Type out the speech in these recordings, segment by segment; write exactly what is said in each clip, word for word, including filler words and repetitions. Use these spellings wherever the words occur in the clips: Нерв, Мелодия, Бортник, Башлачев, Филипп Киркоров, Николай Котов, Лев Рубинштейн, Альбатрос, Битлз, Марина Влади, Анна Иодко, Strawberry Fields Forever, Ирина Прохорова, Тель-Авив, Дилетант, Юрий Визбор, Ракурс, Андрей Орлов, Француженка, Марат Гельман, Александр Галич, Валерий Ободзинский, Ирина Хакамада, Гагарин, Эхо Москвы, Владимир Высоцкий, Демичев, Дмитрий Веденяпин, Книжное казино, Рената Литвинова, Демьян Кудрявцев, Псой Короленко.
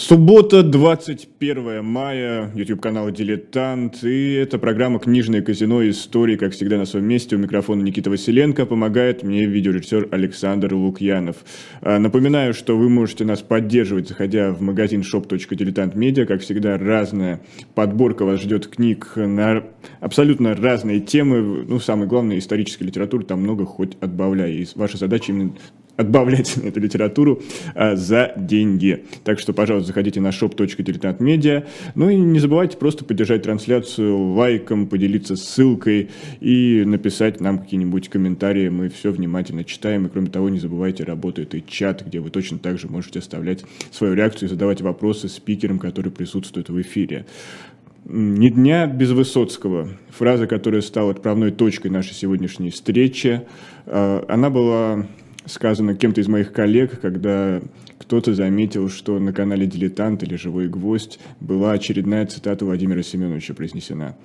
Суббота, двадцать первое мая, YouTube-канал «Дилетант», и это программа «Книжное казино. Истории», как всегда, на своем месте. У микрофона Никита Василенко, помогает мне видеорежиссер Александр Лукьянов. Напоминаю, что вы можете нас поддерживать, заходя в магазин shop.diletantmedia. Как всегда, разная подборка вас ждет книг на абсолютно разные темы. Ну, самое главное, историческая литература, там много хоть отбавляй. И ваша задача именно отбавлять эту литературу а, за деньги. Так что, пожалуйста, заходите на shop.diletantmedia. Ну и не забывайте просто поддержать трансляцию лайком, поделиться ссылкой и написать нам какие-нибудь комментарии. Мы все внимательно читаем. И, кроме того, не забывайте, работает и чат, где вы точно так же можете оставлять свою реакцию и задавать вопросы спикерам, которые присутствуют в эфире. «Ни дня без Высоцкого» – фраза, которая стала отправной точкой нашей сегодняшней встречи. Она была сказано кем-то из моих коллег, когда кто-то заметил, что на канале «Дилетант» или «Живой гвоздь» была очередная цитата Владимира Семеновича произнесена.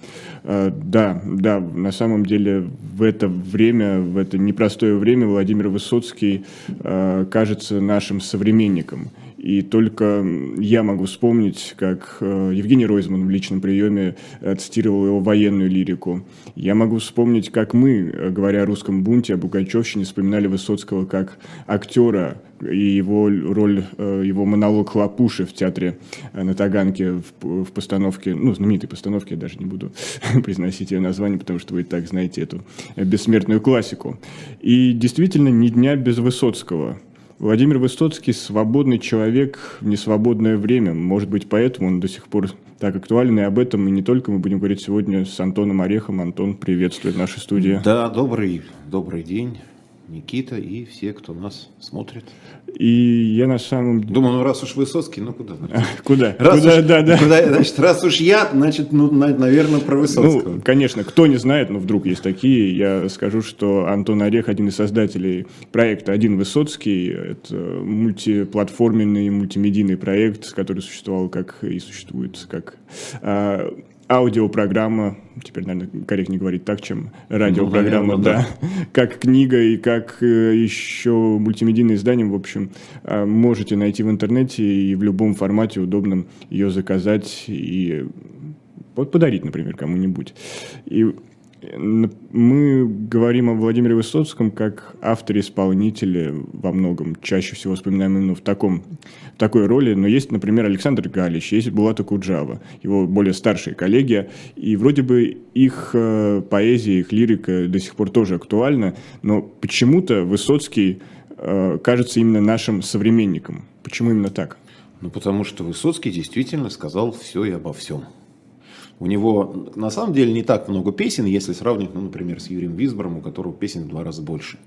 Да, да, на самом деле в это время, в это непростое время Владимир Высоцкий кажется нашим современником. И только я могу вспомнить, как Евгений Ройзман в личном приеме цитировал его военную лирику. Я могу вспомнить, как мы, говоря о русском бунте, о Пугачевщине, вспоминали Высоцкого как актера и его роль, его монолог Лапуши в театре на Таганке в постановке, ну, знаменитой постановке, я даже не буду произносить ее название, потому что вы и так знаете эту бессмертную классику. И действительно, ни дня без Высоцкого. Владимир Высоцкий – свободный человек в несвободное время. Может быть, поэтому он до сих пор так актуален. И об этом и не только мы будем говорить сегодня с Антоном Орехом. Антон, приветствует нашу студию. Да, добрый, добрый день, Никита и все, кто нас смотрит. И я на самом деле... Думаю, ну раз уж Высоцкий, ну куда? Куда? Раз, куда, уж, да, да. Куда, значит, раз уж я, значит, ну, наверное, про Высоцкого. Ну, конечно, кто не знает, но вдруг есть такие. Я скажу, что Антон Орех, один из создателей проекта «Один Высоцкий». Это мультиплатформенный, мультимедийный проект, который существовал как и существует как... аудиопрограмма, теперь, наверное, корректнее говорить так, чем радиопрограмма, ну, наверное, да, да. Как книга и как еще мультимедийное издание, в общем, можете найти в интернете и в любом формате удобном ее заказать и вот подарить, например, кому-нибудь. И мы говорим о Владимире Высоцком как авторе-исполнителе во многом. Чаще всего вспоминаем именно в, таком, в такой роли. Но есть, например, Александр Галич, есть Булат Окуджава, его более старшие коллеги. И вроде бы их поэзия, их лирика до сих пор тоже актуальна. Но почему-то Высоцкий кажется именно нашим современником. Почему именно так? Ну, потому что Высоцкий действительно сказал все и обо всем. У него на самом деле не так много песен, если сравнивать, ну, например, с Юрием Визбором, у которого песен в два раза больше.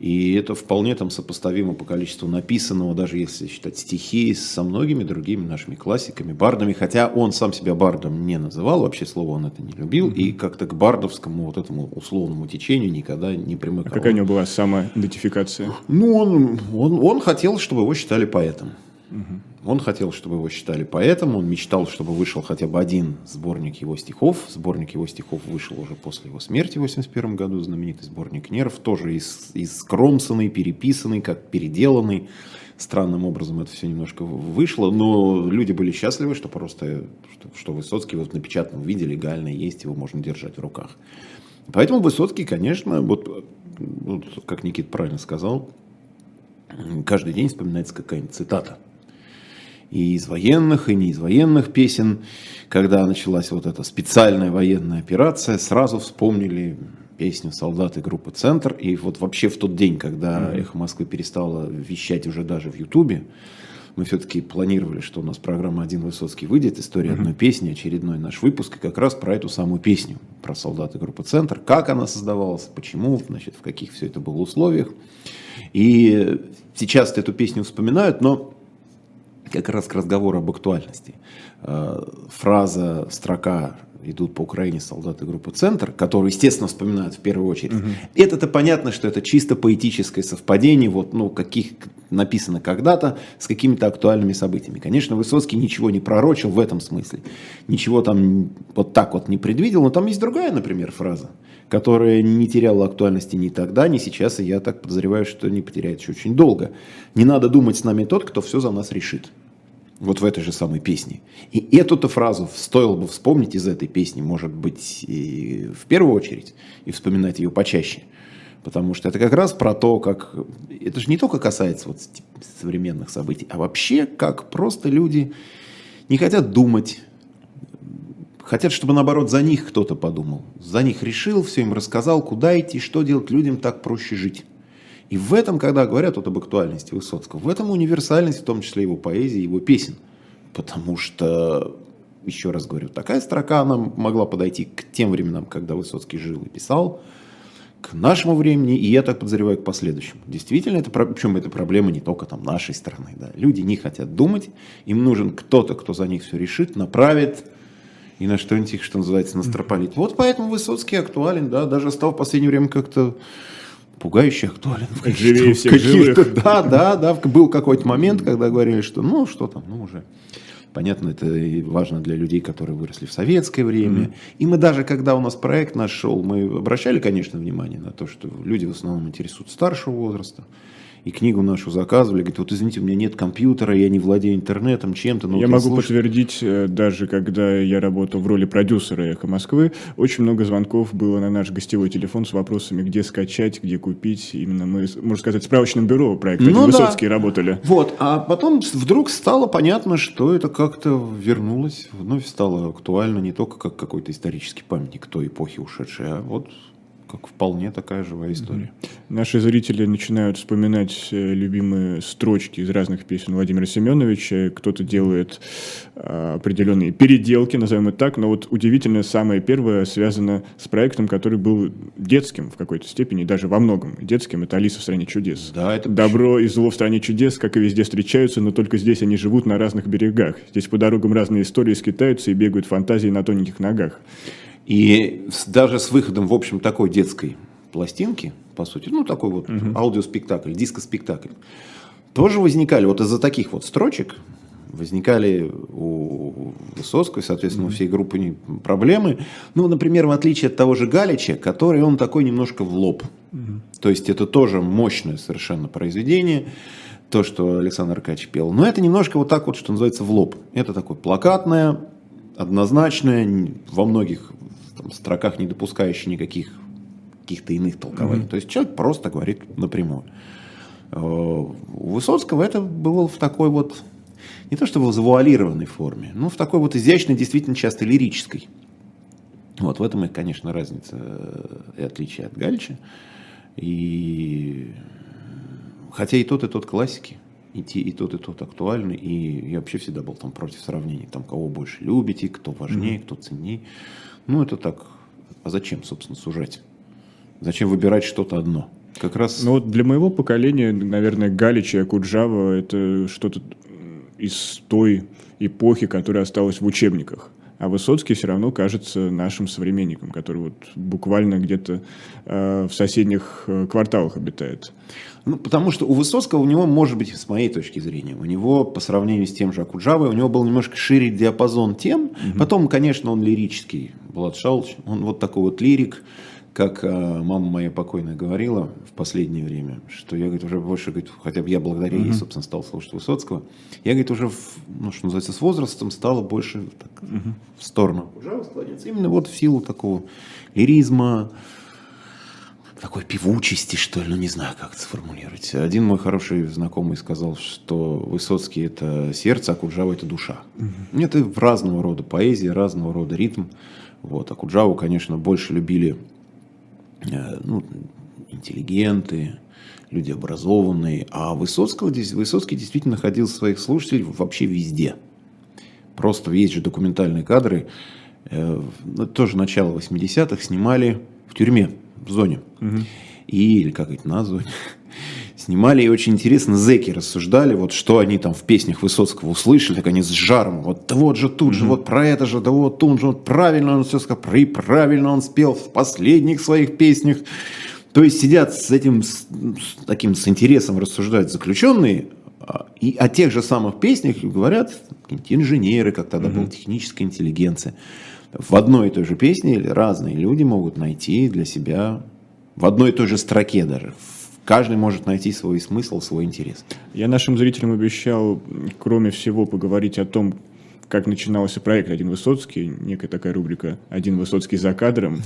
И это вполне там сопоставимо по количеству написанного, даже если считать стихи, со многими другими нашими классиками, бардами. Хотя он сам себя бардом не называл, вообще слово он это не любил. Mm-hmm. И как-то к бардовскому вот этому условному течению никогда не примыкал. А какая у него была самоидентификация? Ну, он, он, он хотел, чтобы его считали поэтом. Mm-hmm. Он хотел, чтобы его считали поэтом, он мечтал, чтобы вышел хотя бы один сборник его стихов. Сборник его стихов вышел уже после его смерти в восемьдесят первом году, знаменитый сборник «Нерв», тоже искромсанный, переписанный, как переделанный. Странным образом это все немножко вышло, но люди были счастливы, что просто что, что Высоцкий вот в напечатанном виде легально есть, его можно держать в руках. Поэтому Высоцкий, конечно, вот, вот как Никита правильно сказал, каждый день вспоминается какая-нибудь цитата. И из военных, и не из военных песен. Когда началась вот эта специальная военная операция, сразу вспомнили песню «Солдаты» группы «Центр». И вот вообще в тот день, когда «Эхо Москвы» перестало вещать уже даже в Ютубе, мы все-таки планировали, что у нас программа «Один Высоцкий» выйдет, история одной песни, очередной наш выпуск, и как раз про эту самую песню, про солдаты группы «Центр», как она создавалась, почему, значит, в каких все это было условиях. И сейчас эту песню вспоминают, но как раз к разговору об актуальности. Фраза, строка «Идут по Украине солдаты группы «Центр», которые, естественно, вспоминают в первую очередь. Угу. Это-то понятно, что это чисто поэтическое совпадение, вот, ну, каких написано когда-то, с какими-то актуальными событиями. Конечно, Высоцкий ничего не пророчил в этом смысле. Ничего там вот так вот не предвидел. Но там есть другая, например, фраза, которая не теряла актуальности ни тогда, ни сейчас. И я так подозреваю, что не потеряет еще очень долго. «Не надо думать с нами тот, кто все за нас решит». вот в этой же самой песне. И эту-то фразу стоило бы вспомнить из этой песни, может быть, и в первую очередь, и вспоминать ее почаще. Потому что это как раз про то, как... Это же не только касается вот современных событий, а вообще, как просто люди не хотят думать. Хотят, чтобы, наоборот, за них кто-то подумал. За них решил, все им рассказал, куда идти, что делать. Людям так проще жить. И в этом, когда говорят вот об актуальности Высоцкого, в этом универсальность, в том числе его поэзии, его песен. Потому что, еще раз говорю, такая строка нам могла подойти к тем временам, когда Высоцкий жил и писал, к нашему времени, и я так подозреваю, к последующему. Действительно, это, причем это проблема не только там нашей страны. Да. Люди не хотят думать, им нужен кто-то, кто за них все решит, направит и на что-нибудь их, что называется, настропалит. Вот поэтому Высоцкий актуален, да, даже стал в последнее время как-то пугающе актуален. Живее всех живых. Да, да, да, был какой-то момент, когда говорили, что ну что там, ну уже... Понятно, это важно для людей, которые выросли в советское время. Mm-hmm. И мы даже, когда у нас проект наш шел, мы обращали, конечно, внимание на то, что люди в основном интересуют старшего возраста. И книгу нашу заказывали, говорят, вот извините, у меня нет компьютера, я не владею интернетом, чем-то. Но я вот могу слушать. Подтвердить, даже когда я работал в роли продюсера «Эхо Москвы», очень много звонков было на наш гостевой телефон с вопросами, где скачать, где купить. Именно мы, можно сказать, справочным бюро проекта, ну, Высоцкие да. работали. Вот, а потом вдруг стало понятно, что это как-то вернулось, вновь стало актуально не только как какой-то исторический памятник той эпохи ушедшей, а вот... как вполне такая живая история. Наши зрители начинают вспоминать любимые строчки из разных песен Владимира Семеновича. Кто-то делает определенные переделки, назовем это так. Но вот удивительно, самое первое связано с проектом, который был детским в какой-то степени, даже во многом детским. Это «Алиса в стране чудес». Да, это... Добро и зло в стране чудес, как и везде, встречаются, но только здесь они живут на разных берегах. Здесь по дорогам разные истории скитаются и бегают фантазии на тоненьких ногах. И даже с выходом, в общем, такой детской пластинки, по сути, ну, такой вот uh-huh. аудиоспектакль, дискоспектакль, тоже возникали, вот из-за таких вот строчек, возникали у Высоцкого, соответственно, у всей группы проблемы. Ну, например, в отличие от того же Галича, который, он такой немножко в лоб. Uh-huh. То есть, это тоже мощное совершенно произведение, то, что Александр Галич пел. Но это немножко вот так вот, что называется, в лоб. Это такое плакатное, однозначное, во многих... в строках, не допускающие никаких каких-то иных толкований. Mm-hmm. То есть человек просто говорит напрямую. У Высоцкого это было в такой вот, не то чтобы в завуалированной форме, но в такой вот изящной, действительно часто лирической. Вот в этом и, конечно, разница и отличие от Галича. И... Хотя и тот, и тот классики. Идти и тот, и тот актуальны. И я вообще всегда был там против сравнений. Там, кого больше любите, кто важнее, mm-hmm. кто ценнее. Ну, это так. А зачем, собственно, сужать? Зачем выбирать что-то одно? Как раз... Ну, вот для моего поколения, наверное, Галич и Окуджава – это что-то из той эпохи, которая осталась в учебниках. А Высоцкий все равно кажется нашим современником, который вот буквально где-то э, в соседних кварталах обитает. Ну, потому что у Высоцкого, у него, может быть, с моей точки зрения, у него, по сравнению с тем же Окуджавой, у него был немножко шире диапазон тем. Угу. Потом, конечно, он лирический, Булат Шалыч, он вот такой вот лирик, как э, мама моя покойная говорила в последнее время, что я, говорит, уже больше, говорит, хотя бы я благодаря ей, собственно, стал слушать Высоцкого, я, говорит, уже, в, ну, что называется, с возрастом стала больше так, uh-huh. в сторону. Уже склоняться именно вот в силу такого лиризма, такой певучести, что ли, ну, не знаю, как это сформулировать. Один мой хороший знакомый сказал, что Высоцкий – это сердце, а Куджава – это душа. Uh-huh. Это разного рода поэзия, разного рода ритм. Вот. А Куджаву, конечно, больше любили... Ну, интеллигенты, люди образованные. А Высоцкого, Высоцкий действительно находил своих слушателей вообще везде. Просто есть же документальные кадры. Это тоже начало восьмидесятых, снимали в тюрьме, в зоне. Угу. И, или как это, на зоне. Снимали, и очень интересно, зэки рассуждали, вот что они там в песнях Высоцкого услышали, так они с жаром, вот, да вот же тут mm-hmm. же, вот про это же, да вот тут же, вот правильно он все сказал, и правильно он спел в последних своих песнях. То есть сидят с этим, с, с таким, с интересом рассуждают заключенные, и о тех же самых песнях говорят инженеры, как тогда mm-hmm. была техническая интеллигенция. В одной и той же песне разные люди могут найти для себя, в одной и той же строке даже, каждый может найти свой смысл, свой интерес. Я нашим зрителям обещал, кроме всего, поговорить о том, как начинался проект «Один Высоцкий», некая такая рубрика «Один Высоцкий за кадром».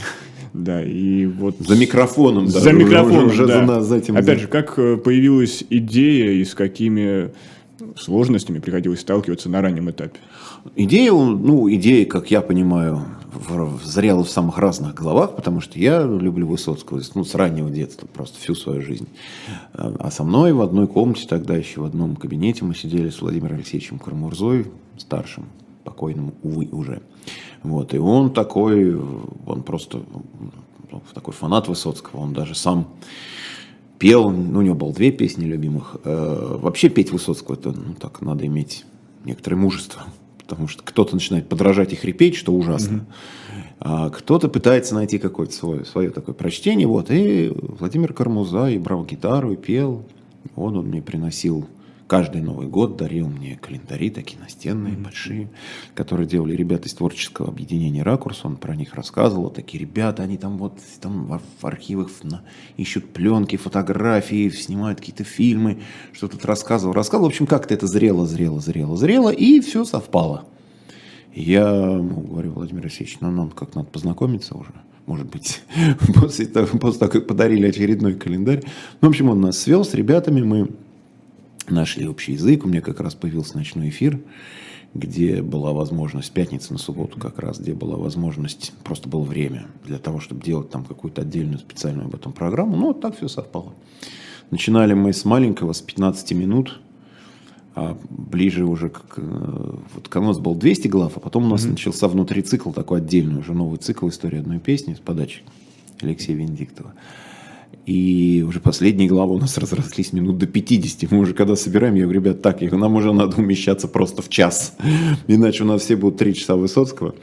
Да, и вот... За микрофоном. Да, за микрофоном, уже, да. Уже за нас, за этим, Опять да. же, как появилась идея и с какими сложностями приходилось сталкиваться на раннем этапе? Идея, ну, идея, как я понимаю, зрела в самых разных головах, потому что я люблю Высоцкого, ну, с раннего детства, просто всю свою жизнь. А со мной в одной комнате тогда еще, в одном кабинете мы сидели с Владимиром Алексеевичем Крамурзой, старшим, покойным, увы, уже. Вот, и он такой, он просто такой фанат Высоцкого, он даже сам пел, ну, у него было две песни любимых. Э, вообще петь Высоцкого, это, ну, так, надо иметь некоторое мужество, потому что кто-то начинает подражать и хрипеть, что ужасно, mm-hmm. а кто-то пытается найти какое-то свое, свое такое прочтение, вот, и Владимир Крамурзой брал гитару и пел, он, он мне приносил... Каждый Новый год дарил мне календари, такие настенные, mm-hmm. большие, которые делали ребята из творческого объединения «Ракурс». Он про них рассказывал. Такие ребята, они там вот там в архивах ищут пленки, фотографии, снимают какие-то фильмы. Что тут рассказывал, рассказывал. В общем, как-то это зрело, зрело, зрело, зрело, и все совпало. Я ну, говорю, Владимир Алексеевич, ну, нам как надо познакомиться уже. Может быть, после того, как подарили очередной календарь. В общем, он нас свел с ребятами, мы... Нашли общий язык, у меня как раз появился ночной эфир, где была возможность, пятница на субботу как раз, где была возможность, просто было время для того, чтобы делать там какую-то отдельную специальную об этом программу, ну вот так все совпало. Начинали мы с маленького, с пятнадцати минут, а ближе уже, как, вот у нас было двести глав, а потом у нас mm-hmm. начался внутри цикл, такой отдельный уже новый цикл «История одной песни» с подачи Алексея Вендиктова. И уже последние главы у нас разрослись минут до пятидесяти. Мы уже когда собираем, я говорю, ребят, так, нам уже надо умещаться просто в час. Иначе у нас все будут три часа Высоцкого.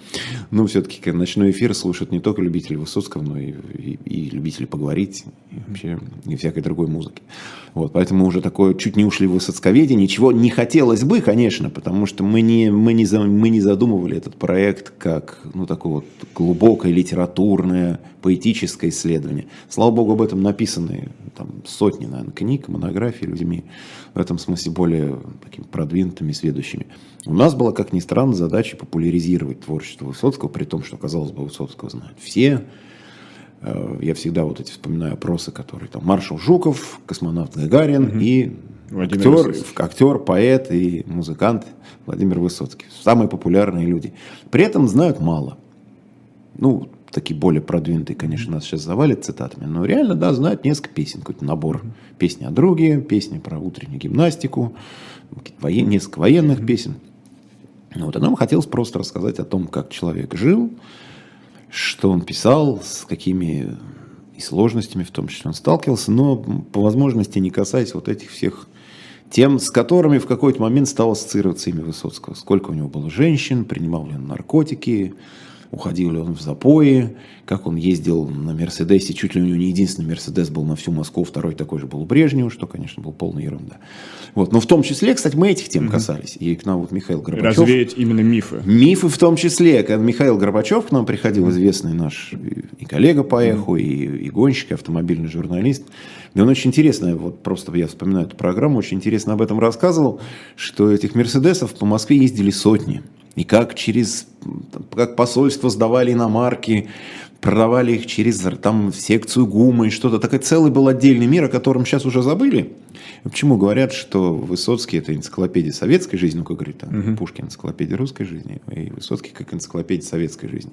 Но все-таки ночной эфир слушают не только любители Высоцкого, но и, и, и любители поговорить, и вообще и всякой другой музыки. Вот, поэтому уже такое, чуть не ушли в высоцковедение, чего не хотелось бы, конечно, потому что мы не, мы не, мы не задумывали этот проект как ну, такое вот глубокое литературное, поэтическое исследование. Слава богу, об этом написаны там, сотни, наверное, книг, монографий людьми, в этом смысле более такими продвинутыми, сведущими. У нас была, как ни странно, задача популяризировать творчество Высоцкого, при том, что, казалось бы, Высоцкого знают все. Я всегда вот эти вспоминаю опросы, которые там маршал Жуков, космонавт Гагарин угу. и актер, актер, поэт и музыкант Владимир Высоцкий. Самые популярные люди. При этом знают мало. Ну, такие более продвинутые, конечно, нас сейчас завалят цитатами, но реально, да, знают несколько песен, какой-то набор. Песни о друге, песни про утреннюю гимнастику, воен... несколько военных песен. Вот, а нам хотелось просто рассказать о том, как человек жил, что он писал, с какими и сложностями, в том числе, он сталкивался, но по возможности не касаясь вот этих всех тем, с которыми в какой-то момент стало ассоциироваться имя Высоцкого. Сколько у него было женщин, принимал ли он наркотики, уходил ли он в запои, как он ездил на «Мерседесе», чуть ли у него не единственный «Мерседес» был на всю Москву, второй такой же был у Брежнева, что, конечно, была полная ерунда. Вот. Но в том числе, кстати, мы этих тем касались, и к нам вот Михаил Горбачев... Развеять именно мифы. Мифы в том числе. Когда Михаил Горбачев к нам приходил, известный наш и коллега по «Эху», и, и гонщик, и автомобильный журналист, и он очень интересно, вот просто я вспоминаю эту программу, очень интересно об этом рассказывал, что этих «Мерседесов» по Москве ездили сотни. И как через как посольство сдавали иномарки, продавали их через там, секцию ГУМа и что-то. Такой целый был отдельный мир, о котором сейчас уже забыли. Почему говорят, что Высоцкий — это энциклопедия советской жизни, ну, как говорит там, угу. Пушкин — энциклопедия русской жизни, и Высоцкий как энциклопедия советской жизни.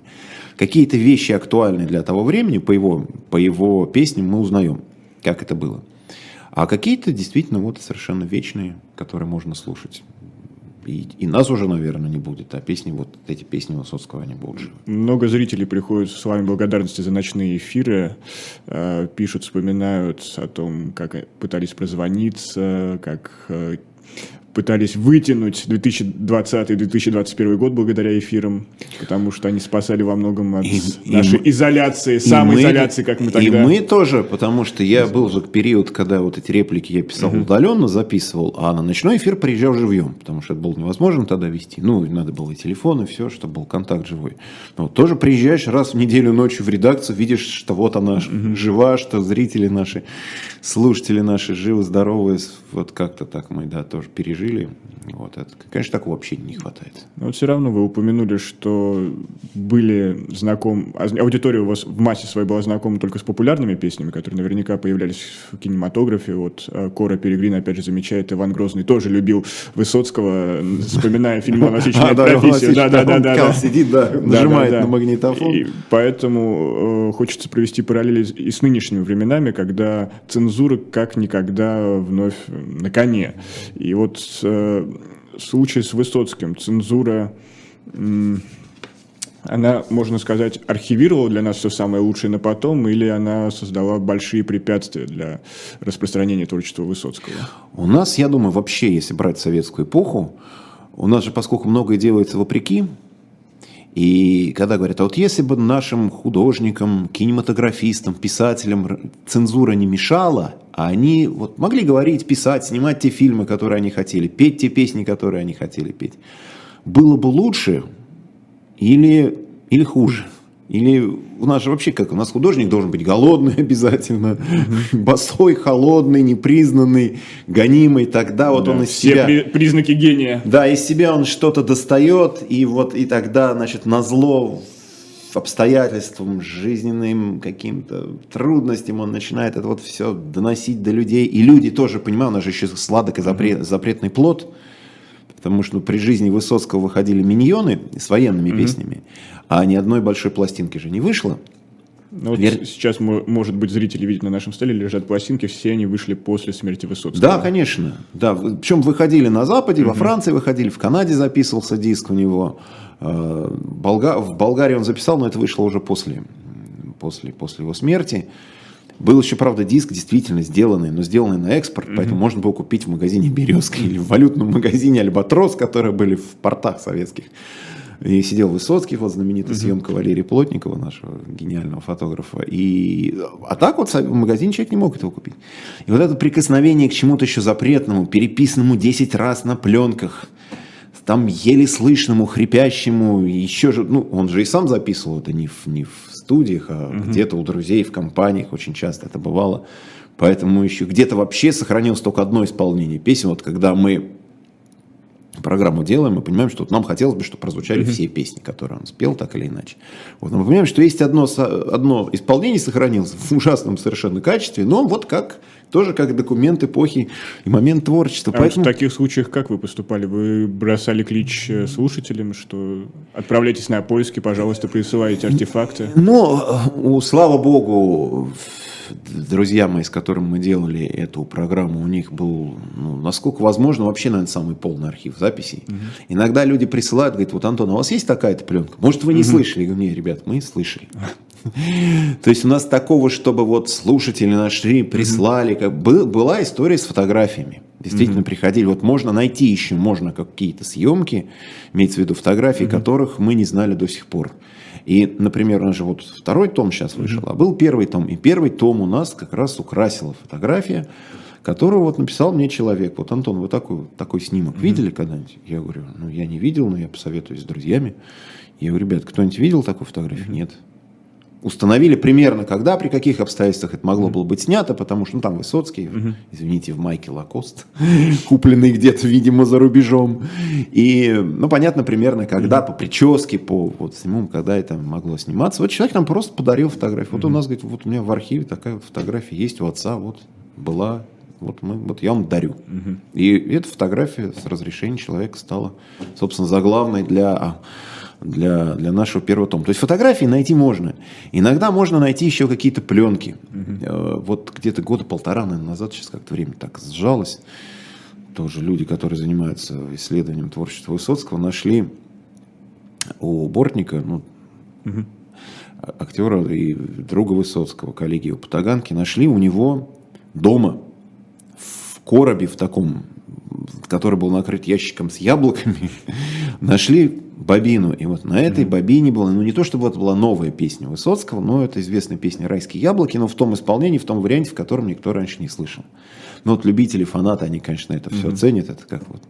Какие-то вещи актуальны для того времени, по его, по его песням мы узнаем, как это было. А какие-то действительно вот совершенно вечные, которые можно слушать. И, и нас уже, наверное, не будет, а песни, вот эти песни Высоцкого, они будут живы. Много зрителей приходят с вами благодарности за ночные эфиры, э, пишут, вспоминают о том, как пытались прозвониться, как э, пытались вытянуть две тысячи двадцатый — две тысячи двадцать первый год благодаря эфирам, потому что они спасали во многом от и, нашей и, изоляции, самоизоляции, мы, как мы тогда. И мы тоже, потому что я был же период, когда вот эти реплики я писал uh-huh. удаленно, записывал, а на ночной эфир приезжал живьем, потому что это было невозможно тогда вести. Ну, надо было и телефон, и все, чтобы был контакт живой. Но вот тоже приезжаешь раз в неделю ночью в редакцию, видишь, что вот она uh-huh. жива, что зрители наши, слушатели наши живы, здоровы. Вот как-то так мы, да, тоже пережили. Вот это, конечно, такого вообще не хватает. Но вот все равно вы упомянули, что были знакомы, аудитория у вас в массе своей была знакома только с популярными песнями, которые наверняка появлялись в кинематографе. Вот Кора Перегрин, опять же, замечает, Иван Грозный тоже любил Высоцкого, вспоминая фильм «Насыщенная профессия». Да, да, да. Сидит, да, нажимает на магнитофон. Поэтому хочется провести параллели и с нынешними временами, когда цензура как никогда вновь на коне. И вот случай с Высоцким, цензура, она, можно сказать, архивировала для нас все самое лучшее на потом, или она создала большие препятствия для распространения творчества Высоцкого? У нас, я думаю, вообще, если брать советскую эпоху, у нас же, поскольку многое делается вопреки, и когда говорят, а вот если бы нашим художникам, кинематографистам, писателям цензура не мешала, а они вот могли говорить, писать, снимать те фильмы, которые они хотели, петь те песни, которые они хотели петь, было бы лучше или, или хуже? Или у нас же вообще как? У нас художник должен быть голодный обязательно, босой, холодный, непризнанный, гонимый. Тогда вот да, он из все себя... Все признаки гения. Да, из себя он что-то достает, и вот и тогда, значит, назло обстоятельствам, жизненным каким-то трудностям он начинает это вот все доносить до людей. И люди тоже, понимаю, у нас же еще сладок и запрет, запретный плод. Потому что ну, при жизни Высоцкого выходили миньоны с военными mm-hmm. песнями, а ни одной большой пластинки же не вышло. Ну, вот Вер... сейчас, может быть, зрители видят на нашем столе лежат пластинки, все они вышли после смерти Высоцкого. Да, конечно. Да. Причем выходили на Западе, mm-hmm. во Франции выходили, в Канаде записывался диск у него. Болга... В Болгарии он записал, но это вышло уже после, после, после его смерти. Был еще, правда, диск действительно сделанный, но сделанный на экспорт, mm-hmm. поэтому можно было купить в магазине «Березка» или в валютном магазине «Альбатрос», которые были в портах советских. И сидел Высоцкий, вот знаменитая mm-hmm. съемка Валерии Плотникова, нашего гениального фотографа. И... А так вот в магазине человек не мог этого купить. И вот это прикосновение к чему-то еще запретному, переписанному десять раз на пленках, там еле слышному, хрипящему, еще же, ну, он же и сам записывал это не в, не в студиях, а угу. где-то у друзей, в компаниях, очень часто это бывало, поэтому еще где-то вообще сохранилось только одно исполнение песен, вот когда мы программу делаем, мы понимаем, что вот нам хотелось бы, чтобы прозвучали угу. все песни, которые он спел, так или иначе, вот, мы понимаем, что есть одно, одно исполнение сохранилось в ужасном совершенно качестве, но вот как... Тоже как документ эпохи и момент творчества. А поэтому... в таких случаях как вы поступали? Вы бросали клич слушателям, что отправляйтесь на поиски, пожалуйста, присылайте артефакты? Ну, слава богу, друзья мои, с которыми мы делали эту программу, у них был, ну, насколько возможно, вообще, наверное, самый полный архив записей. Угу. Иногда люди присылают, говорят, вот, Антон, у вас есть такая-то пленка? Может, вы не угу. слышали? Я говорю, нет, ребят, мы слышали. То есть у нас такого, чтобы вот слушатели нашли, прислали, как бы, была история с фотографиями. Действительно mm-hmm. приходили, вот можно найти еще, можно какие-то съемки, имеется в виду фотографии, mm-hmm. которых мы не знали до сих пор. И, например, у нас же вот второй том сейчас вышел, mm-hmm. а был первый том, и первый том у нас как раз украсила фотография, которую вот написал мне человек. Вот, Антон, вы такой, такой снимок mm-hmm. видели когда-нибудь? Я говорю, ну я не видел, но я посоветуюсь с друзьями. Я говорю, ребят, кто-нибудь видел такую фотографию? Mm-hmm. Нет. Установили примерно, когда, при каких обстоятельствах это могло было быть снято, потому что ну, там Высоцкий, uh-huh. извините, в майке Лакост, купленный где-то, видимо, за рубежом. И, ну, понятно, примерно, когда, uh-huh. по прическе, по вот, сниму, когда это могло сниматься. Вот человек нам просто подарил фотографию. Вот uh-huh. у нас, говорит, вот у меня в архиве такая вот фотография есть у отца, вот была, вот, мы, вот я вам дарю. Uh-huh. И эта фотография с разрешения человека стала, собственно, заглавной для... Для, для нашего первого тома. То есть фотографии найти можно. Иногда можно найти еще какие-то пленки. Uh-huh. Вот где-то года полтора наверное, назад, сейчас как-то время так сжалось, тоже люди, которые занимаются исследованием творчества Высоцкого, нашли у Бортника, ну, uh-huh. актера и друга Высоцкого, коллеги его по Таганке, нашли у него дома в коробе в таком, который был накрыт ящиком с яблоками, нашли бобину. И вот на этой бобине была, ну не то чтобы это была новая песня Высоцкого, но это известная песня «Райские яблоки», но в том исполнении, в том варианте, в котором никто раньше не слышал. Но вот любители, фанаты, они, конечно, это все mm-hmm. ценят. Это как вот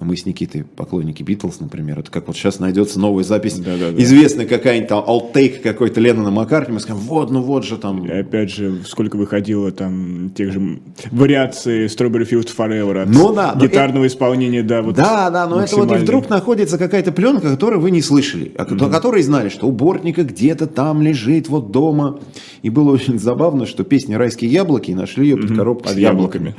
мы с Никитой, поклонники Битлз, например, это как вот сейчас найдется новая запись, Да-да-да. известная какая-нибудь там олттейк какой-то Леннона Маккартни, мы скажем, вот, ну вот же там. И опять же, сколько выходило там тех же вариаций Strawberry Fields Forever от ну, да, гитарного это... исполнения, да, вот. Да, да, но это вот вдруг находится какая-то пленка, которую вы не слышали, о mm-hmm. которой знали, что у Бортника где-то там лежит, вот дома. И было очень забавно, что песня «Райские яблоки» нашли ее под mm-hmm. коробку с яблоками.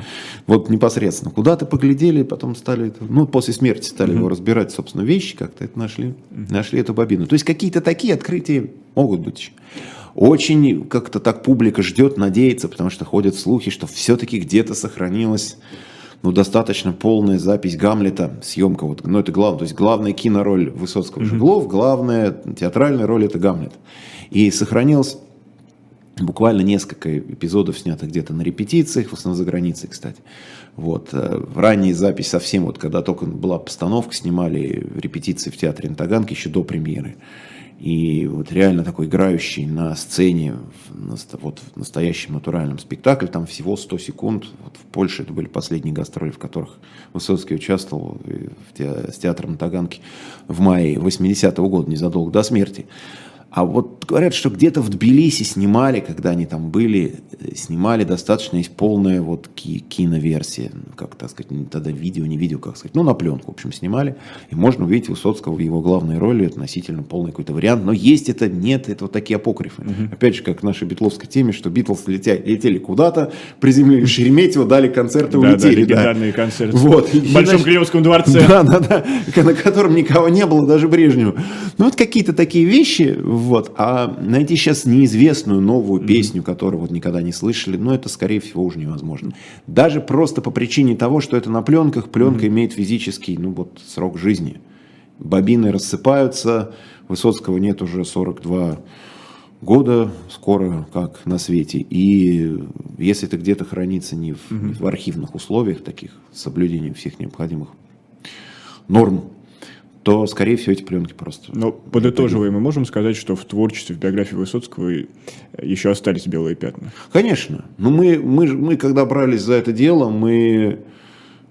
Вот непосредственно. Куда-то поглядели, потом стали, ну, после смерти стали mm-hmm. его разбирать, собственно, вещи, как-то это нашли, нашли эту бобину. То есть какие-то такие открытия могут быть. Очень как-то так публика ждет, надеется, потому что ходят слухи, что все-таки где-то сохранилась, ну, достаточно полная запись «Гамлета», съемка, вот, ну, это главное, то есть главная кинороль Высоцкого Жиглов, mm-hmm. главная театральная роль — это «Гамлет». И сохранилось буквально несколько эпизодов, снятых где-то на репетициях, в основном за границей, кстати. Вот. Ранняя запись совсем, вот, когда только была постановка, снимали репетиции в театре на Таганке еще до премьеры. И вот реально такой играющий на сцене, вот в настоящем натуральном спектакле, там всего сто секунд. Вот в Польше это были последние гастроли, в которых Высоцкий участвовал в те, с театром на Таганке в мае восьмидесятого года, незадолго до смерти. А вот говорят, что где-то в Тбилиси снимали, когда они там были, снимали достаточно, есть полная вот киноверсия, как, так сказать, тогда видео, не видео, как сказать, ну, на пленку, в общем, снимали, и можно увидеть Высоцкого в его главной роли относительно полный какой-то вариант, но есть это, нет, это вот такие апокрифы. Угу. Опять же, как в нашей битловской теме, что Битлз летя, летели куда-то, приземлили в Шереметьево, дали концерты, да, улетели. Да, легендарные да. концерты вот. в Большом и, Кремлевском дворце. Да, да, да, на котором никого не было, даже Брежнева. Ну, вот какие-то такие вещи... Вот. А найти сейчас неизвестную новую mm-hmm. песню, которую вот никогда не слышали, ну, это, скорее всего, уже невозможно. Даже просто по причине того, что это на пленках, пленка mm-hmm. имеет физический, ну, вот, срок жизни. Бобины рассыпаются, Высоцкого нет уже сорок два года, скоро как на свете. И если это где-то хранится не в, mm-hmm. не в архивных условиях, таких, с соблюдением всех необходимых норм, то, скорее всего, эти пленки просто... Но, подытоживая, мы можем сказать, что в творчестве, в биографии Высоцкого еще остались белые пятна? Конечно. Но мы, мы, мы когда брались за это дело, мы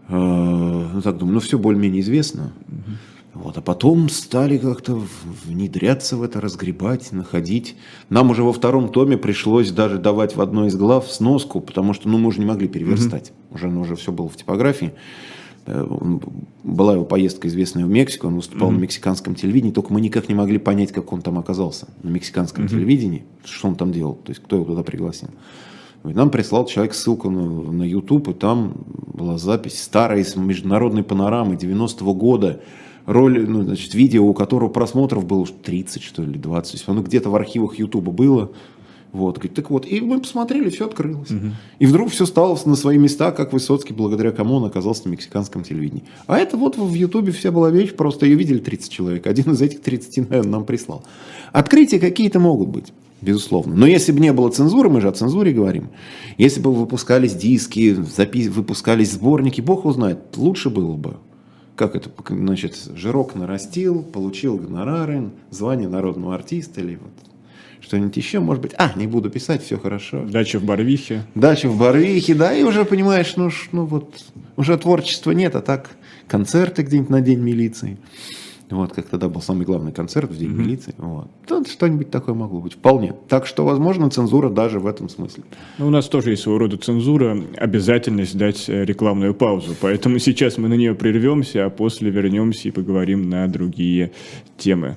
э, ну, так думали, ну, все более-менее известно. Угу. Вот. А потом стали как-то внедряться в это, разгребать, находить. Нам уже во втором томе пришлось даже давать в одной из глав сноску, потому что ну, мы уже не могли переверстать. Угу. Уже, ну, уже все было в типографии. Была его поездка известная в Мексику, он выступал mm-hmm. на мексиканском телевидении, только мы никак не могли понять, как он там оказался, на мексиканском mm-hmm. телевидении, что он там делал, то есть кто его туда пригласил. И нам прислал человек ссылку на, на YouTube, и там была запись старой с международной панорамы девяностого года, роль, ну, значит, видео, у которого просмотров было тридцать, что ли, двадцать, оно где-то в архивах YouTube было. Вот, говорит, так вот, и мы посмотрели, все открылось. Угу. И вдруг все стало на свои места, как Высоцкий, благодаря кому он оказался на мексиканском телевидении. А это вот в Ютубе вся была вещь, просто ее видели тридцать человек. Один из этих тридцати, наверное, нам прислал. Открытия какие-то могут быть, безусловно. Но если бы не было цензуры, мы же о цензуре говорим, если бы выпускались диски, запис... выпускались сборники, бог его знает, лучше было бы. Как это, значит, жирок нарастил, получил гонорары, звание народного артиста или вот... Что-нибудь еще, может быть, а, не буду писать, все хорошо. Дача в Барвихе. Дача в Барвихе, да, и уже понимаешь, ну, ну вот, уже творчества нет, а так концерты где-нибудь на День милиции. Вот, как тогда был самый главный концерт в День mm-hmm. милиции. Вот. Тут что-нибудь такое могло быть, вполне. Так что, возможно, цензура даже в этом смысле. Ну, у нас тоже есть своего рода цензура, обязательность дать рекламную паузу. Поэтому сейчас мы на нее прервемся, а после вернемся и поговорим на другие темы.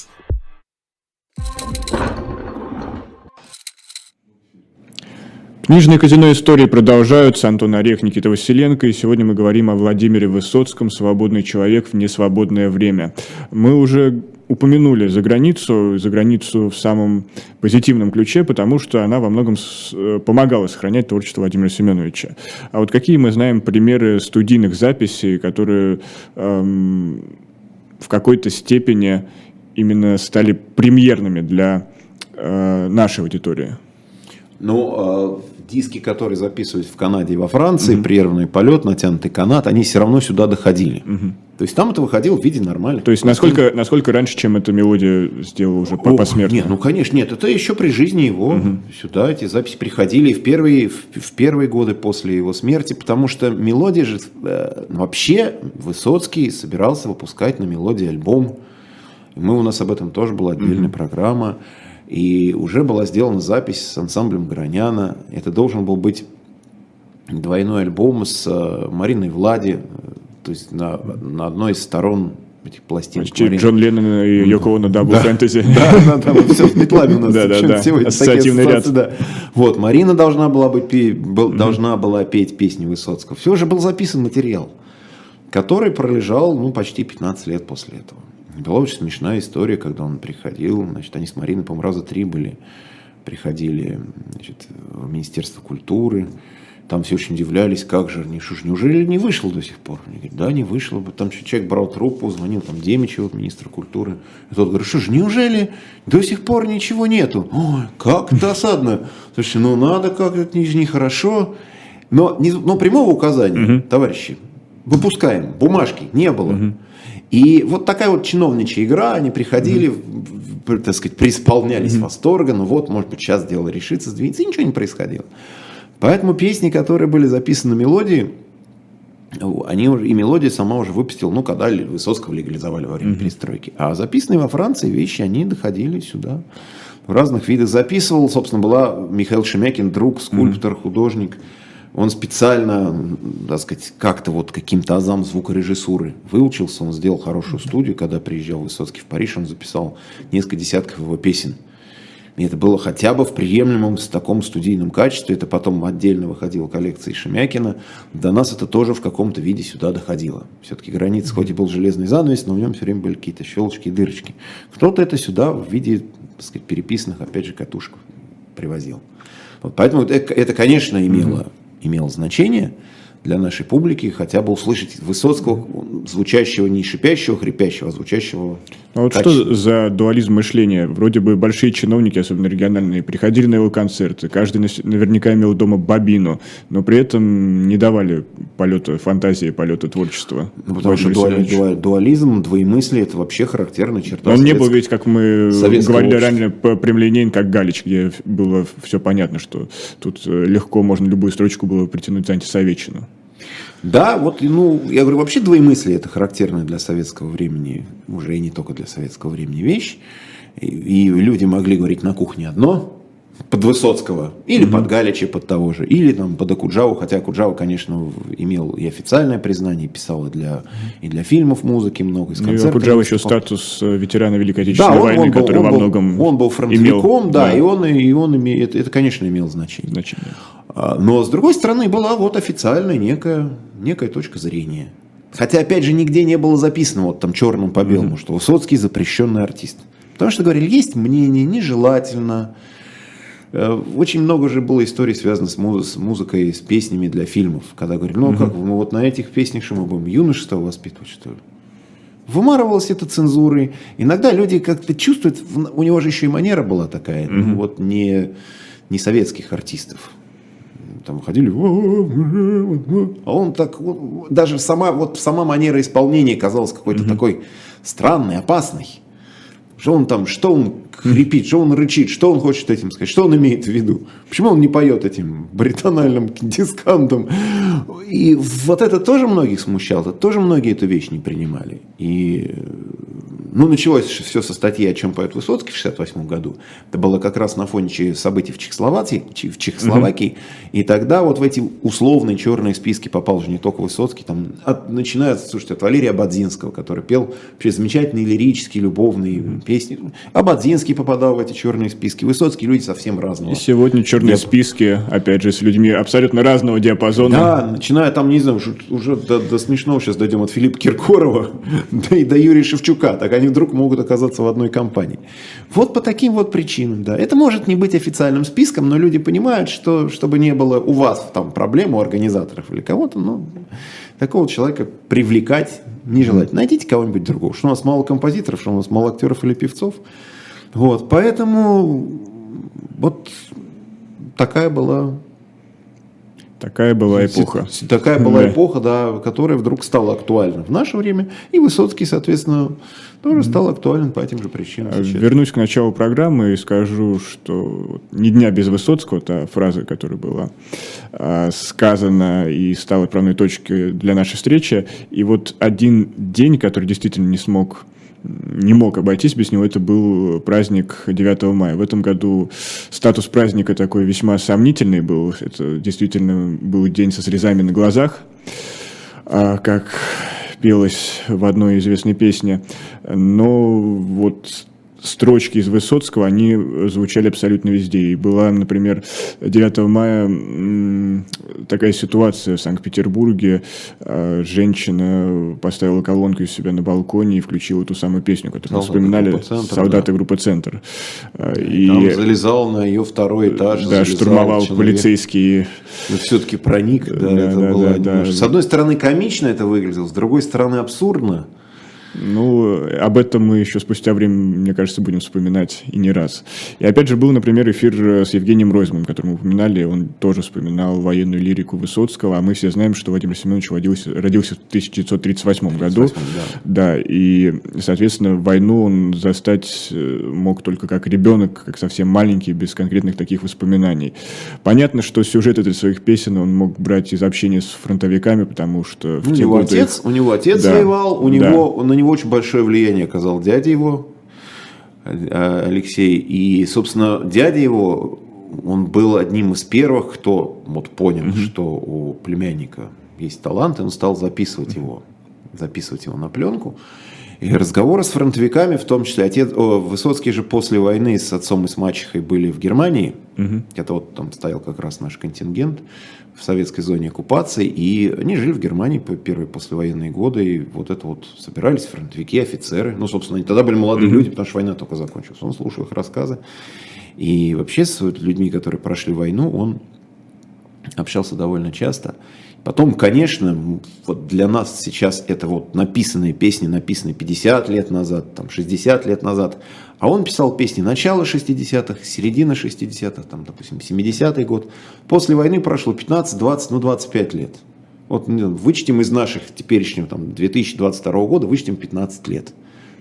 Книжные казино истории продолжаются. Антон Орех, Никита Василенко. И сегодня мы говорим о Владимире Высоцком «Свободный человек в несвободное время». Мы уже упомянули за границу, за границу в самом позитивном ключе, потому что она во многом помогала сохранять творчество Владимира Семеновича. А вот какие мы знаем примеры студийных записей, которые эм, в какой-то степени именно стали премьерными для э, нашей аудитории? Ну, э, диски, которые записывались в Канаде и во Франции, угу. прерванный полет, натянутый канат, они все равно сюда доходили. Угу. То есть там это выходило в виде нормально. То есть насколько, насколько раньше, чем эта мелодия сделала уже О, посмертно? Нет, ну конечно, нет. Это еще при жизни его угу. сюда эти записи приходили в первые, в, в первые годы после его смерти, потому что мелодия же... Э, вообще Высоцкий собирался выпускать на мелодии альбом. Мы, у нас об этом тоже была отдельная угу. программа. И уже была сделана запись с ансамблем Граняна. Это должен был быть двойной альбом с Мариной Влади. То есть на, на одной из сторон этих пластинок. Джон Леннон и Йоко Оно Дабл Фэнтези. Да, да, да. Все с метлами у нас. Да, да, да. Ассоциативный ряд. Вот, Марина должна была петь песни Высоцкого. Все уже был записан материал, который пролежал ну, почти пятнадцать лет после этого. Была очень смешная история, когда он приходил, значит, они с Мариной, по-моему, раза три были, приходили, значит, в Министерство культуры, там все очень удивлялись, как же, неужели не вышло до сих пор? Они говорят, да, не вышло, там человек брал трубку, звонил там Демичеву, министру культуры, и тот говорит, что же, неужели до сих пор ничего нету? Ой, как досадно, слушайте, ну надо как-то, это нехорошо, но, не, но прямого указания, угу. товарищи, выпускаем, бумажки не было. Угу. И вот такая вот чиновничья игра, они приходили, mm-hmm. так сказать, преисполнялись mm-hmm. восторга, ну вот, может быть, сейчас дело решится, сдвинется, и ничего не происходило. Поэтому песни, которые были записаны мелодии, они уже, и мелодия сама уже выпустила, ну, когда Высоцкого легализовали во время mm-hmm. перестройки. А записанные во Франции вещи, они доходили сюда. В разных видах записывал, собственно, была Михаил Шемякин, друг, скульптор, mm-hmm. художник. Он специально, так сказать, как-то вот каким-то азам звукорежиссуры выучился. Он сделал хорошую студию, когда приезжал Высоцкий в Париж, он записал несколько десятков его песен. И это было хотя бы в приемлемом в таком студийном качестве. Это потом отдельно выходила коллекция Шемякина. До нас это тоже в каком-то виде сюда доходило. Все-таки граница, хоть и был железный занавес, но в нем все время были какие-то щелочки и дырочки. Кто-то это сюда в виде, так сказать, переписанных, опять же, катушек привозил. Вот поэтому это, конечно, имело... имел значение для нашей публики, хотя бы услышать Высоцкого, звучащего не шипящего, хрипящего, а звучащего... А вот качества. Что за дуализм мышления? Вроде бы большие чиновники, особенно региональные, приходили на его концерты, каждый наверняка имел дома бобину, но при этом не давали полета фантазии, полета творчества. Ну, потому что дуализм, дуализм, двоемыслие — это вообще характерная черта. Он советск... не был ведь, как мы говорили ранее, прямолинейен, как Галич, где было все понятно, что тут легко можно любую строчку было притянуть за антисоветчину. Да, вот, ну, я говорю, вообще двоемыслие — это характерная для советского времени, уже и не только для советского времени, вещь. И, и люди могли говорить на кухне одно, под Высоцкого, или mm-hmm. под Галича, под того же, или там под Окуджаву, хотя Окуджава, конечно, имел и официальное признание, писал и для, и для фильмов музыки много, из концертов. И Окуджава еще статус ветерана Великой Отечественной да, войны, он, он который был, во многом имел. Он был фронтовиком, имел, да, да, и он, и он име, это, это, конечно, имел значение. значение. Но, с другой стороны, была вот официальная некая, некая точка зрения. Хотя, опять же, нигде не было записано вот там черным по белому, mm-hmm. что Высоцкий запрещенный артист. Потому что, говорили, есть мнение, нежелательно. Очень много же было историй, связанных с, муз- с музыкой, с песнями для фильмов. Когда говорили, ну mm-hmm. как, мы вот на этих песнях что мы будем юношество воспитывать, что ли? Вымарывалось это цензурой. Иногда люди как-то чувствуют, у него же еще и манера была такая, mm-hmm. ну, вот не, не советских артистов. Там ходили, а он так, даже сама, вот сама манера исполнения казалась какой-то mm-hmm. такой странной, опасной. Что он там, что он хрипит, что он рычит, что он хочет этим сказать, что он имеет в виду. Почему он не поет этим баритональным дискантом? И вот это тоже многих смущало, тоже многие эту вещь не принимали. И Ну, началось все со статьи, о чем поет Высоцкий в шестьдесят восьмом году. Это было как раз на фоне событий в Чехословакии. В Чехословакии. Mm-hmm. И тогда вот в эти условные черные списки попал уже не только Высоцкий. Там, от, начиная, слушайте, от Валерия Ободзинского, который пел замечательные лирические, любовные mm-hmm. песни. Ободзинский попадал в эти черные списки. Высоцкие люди совсем разного. И сегодня черные Диап... списки, опять же, с людьми абсолютно разного диапазона. Да, начиная там, не знаю, уже, уже до, до смешного сейчас дойдем, от Филиппа Киркорова да, и до Юрия Шевчука. Так они вдруг могут оказаться в одной компании. Вот по таким вот причинам, да. Это может не быть официальным списком, но люди понимают, что чтобы не было у вас там проблем, у организаторов или кого-то, ну, такого человека привлекать нежелательно. Найдите кого-нибудь другого. Что у нас мало композиторов, что у нас мало актеров или певцов. Вот, поэтому вот такая была... Такая была эпоха. Такая была эпоха, да, которая вдруг стала актуальна в наше время. И Высоцкий, соответственно, тоже стал актуален по этим же причинам. Вернусь к началу программы и скажу, что «Ни дня без Высоцкого», та фраза, которая была сказана и стала отправной точкой для нашей встречи. И вот один день, который действительно не смог... не мог обойтись без него, это был праздник девятого мая. В этом году статус праздника такой весьма сомнительный был. Это действительно был день со слезами на глазах, как пелось в одной известной песне. Но вот строчки из Высоцкого, они звучали абсолютно везде. И была, например, девятого мая такая ситуация в Санкт-Петербурге. Женщина поставила колонку у себя на балконе и включила ту самую песню, которую мы вспоминали, «Солдаты группы Центр». Да. И там залезал на ее второй этаж. Да, штурмовал полицейские. Но все-таки проник. Да, да, это да, было да, да. С одной стороны, комично это выглядело, с другой стороны, абсурдно. Ну, об этом мы еще спустя время, мне кажется, будем вспоминать и не раз. И опять же был, например, эфир с Евгением Ройзманом, который мы упоминали. Он тоже вспоминал военную лирику Высоцкого. А мы все знаем, что Владимир Семенович родился, родился в тысяча девятьсот тридцать восьмом году. Да. Да, и, соответственно, войну он застать мог только как ребенок, как совсем маленький, без конкретных таких воспоминаний. Понятно, что сюжет этих своих песен он мог брать из общения с фронтовиками, потому что... У него отец, их... у него отец да. воевал, у да. него... На него очень большое влияние оказал дядя его, Алексей. И, собственно, дядя его, он был одним из первых, кто вот понял, mm-hmm. что у племянника есть талант, и он стал записывать его, записывать его на пленку. И разговоры с фронтовиками, в том числе, отец, о, Высоцкий же после войны с отцом и с мачехой были в Германии. Mm-hmm. Это вот там стоял как раз наш контингент в советской зоне оккупации. И они жили в Германии по первые послевоенные годы. И вот это вот собирались фронтовики, офицеры. Ну, собственно, они тогда были молодые mm-hmm. люди, потому что война только закончилась. Он слушал их рассказы. И вообще с людьми, которые прошли войну, он общался довольно часто. Потом, конечно, вот для нас сейчас это вот написанные песни, написанные пятьдесят лет назад, там, шестьдесят лет назад. А он писал песни начала шестидесятых, середина шестидесятых, там, допустим, семидесятый год. После войны прошло пятнадцать, двадцать, ну двадцать пять лет. Вот вычтем из наших теперешнего там, две тысячи двадцать второго года, вычтем пятнадцать лет.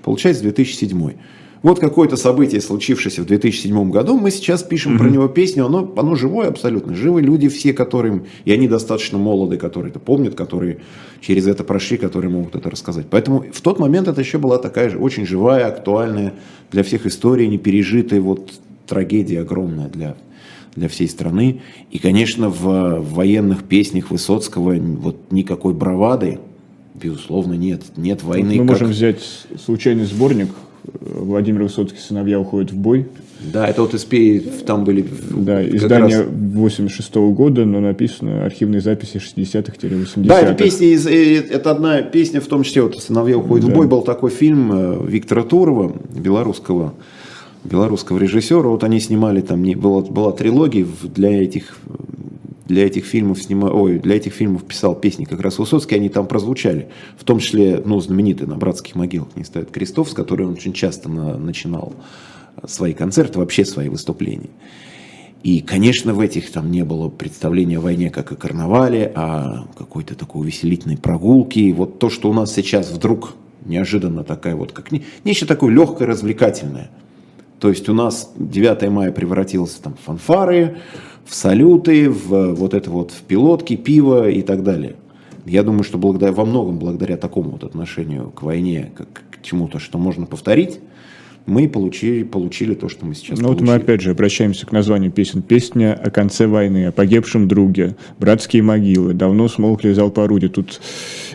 Получается две тысячи седьмой. Вот какое-то событие, случившееся в две тысячи седьмом году, мы сейчас пишем mm-hmm. про него песню, оно, оно живое абсолютно, живы люди все, которым, и они достаточно молоды, которые это помнят, которые через это прошли, которые могут это рассказать. Поэтому в тот момент это еще была такая же очень живая, актуальная для всех история, непережитая вот трагедия огромная для, для всей страны. И, конечно, в, в военных песнях Высоцкого вот никакой бравады, безусловно, нет. Нет войны. Мы можем как... взять случайный сборник. Владимир Высоцкий «Сыновья уходят в бой». Да, это вот СП, там были... Да, издание восемьдесят шестого года, но написано архивные записи шестидесятых-восьмидесятых. Да, это, песня из, это одна песня, в том числе вот «Сыновья уходят да. в бой». Был такой фильм Виктора Турова, белорусского, белорусского режиссера. Вот они снимали, там не, была, была трилогия для этих... Для этих, фильмов снима... Ой, для этих фильмов писал песни как раз Высоцкий, они там прозвучали. В том числе, ну, знаменитый «На братских могилах не стоят крестов», с которой он очень часто на... начинал свои концерты, вообще свои выступления. И, конечно, в этих там не было представления о войне как о карнавале, а какой-то такой увеселительной прогулки. И вот то, что у нас сейчас вдруг неожиданно такая вот, как нечто такое легкое, развлекательное. То есть у нас девятое мая превратилось там, в фанфары, в салюты, в вот это вот в пилотки, пиво и так далее. Я думаю, что благодаря, во многом благодаря такому вот отношению к войне, как к к чему-то, что можно повторить, мы получили, получили то, что мы сейчас ну, получили. Ну вот мы опять же обращаемся к названию песен. Песня о конце войны, о погибшем друге, братские могилы, давно смолкли залп орудия. Тут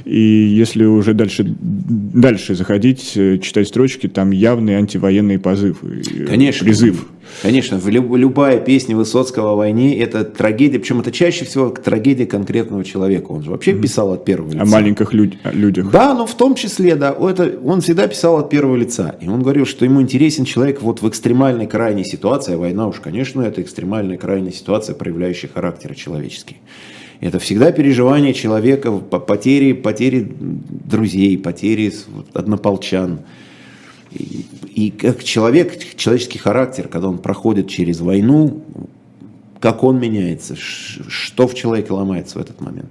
и если уже дальше, дальше заходить, читать строчки, там явный антивоенный позыв, конечно, призыв. Конечно, любая песня Высоцкого о войне – это трагедия, причем это чаще всего трагедия конкретного человека. Он же вообще mm-hmm. писал от первого лица. О маленьких люд- людях. Да, но в том числе, да, это, он всегда писал от первого лица. И он говорил, что ему интересен человек вот в экстремальной крайней ситуации, а война уж, конечно, это экстремальная крайняя ситуация, проявляющая характер человеческий. Это всегда переживание человека по потере, потере друзей, потери однополчан. И, и как человек, человеческий характер, когда он проходит через войну, как он меняется, ш, что в человеке ломается в этот момент.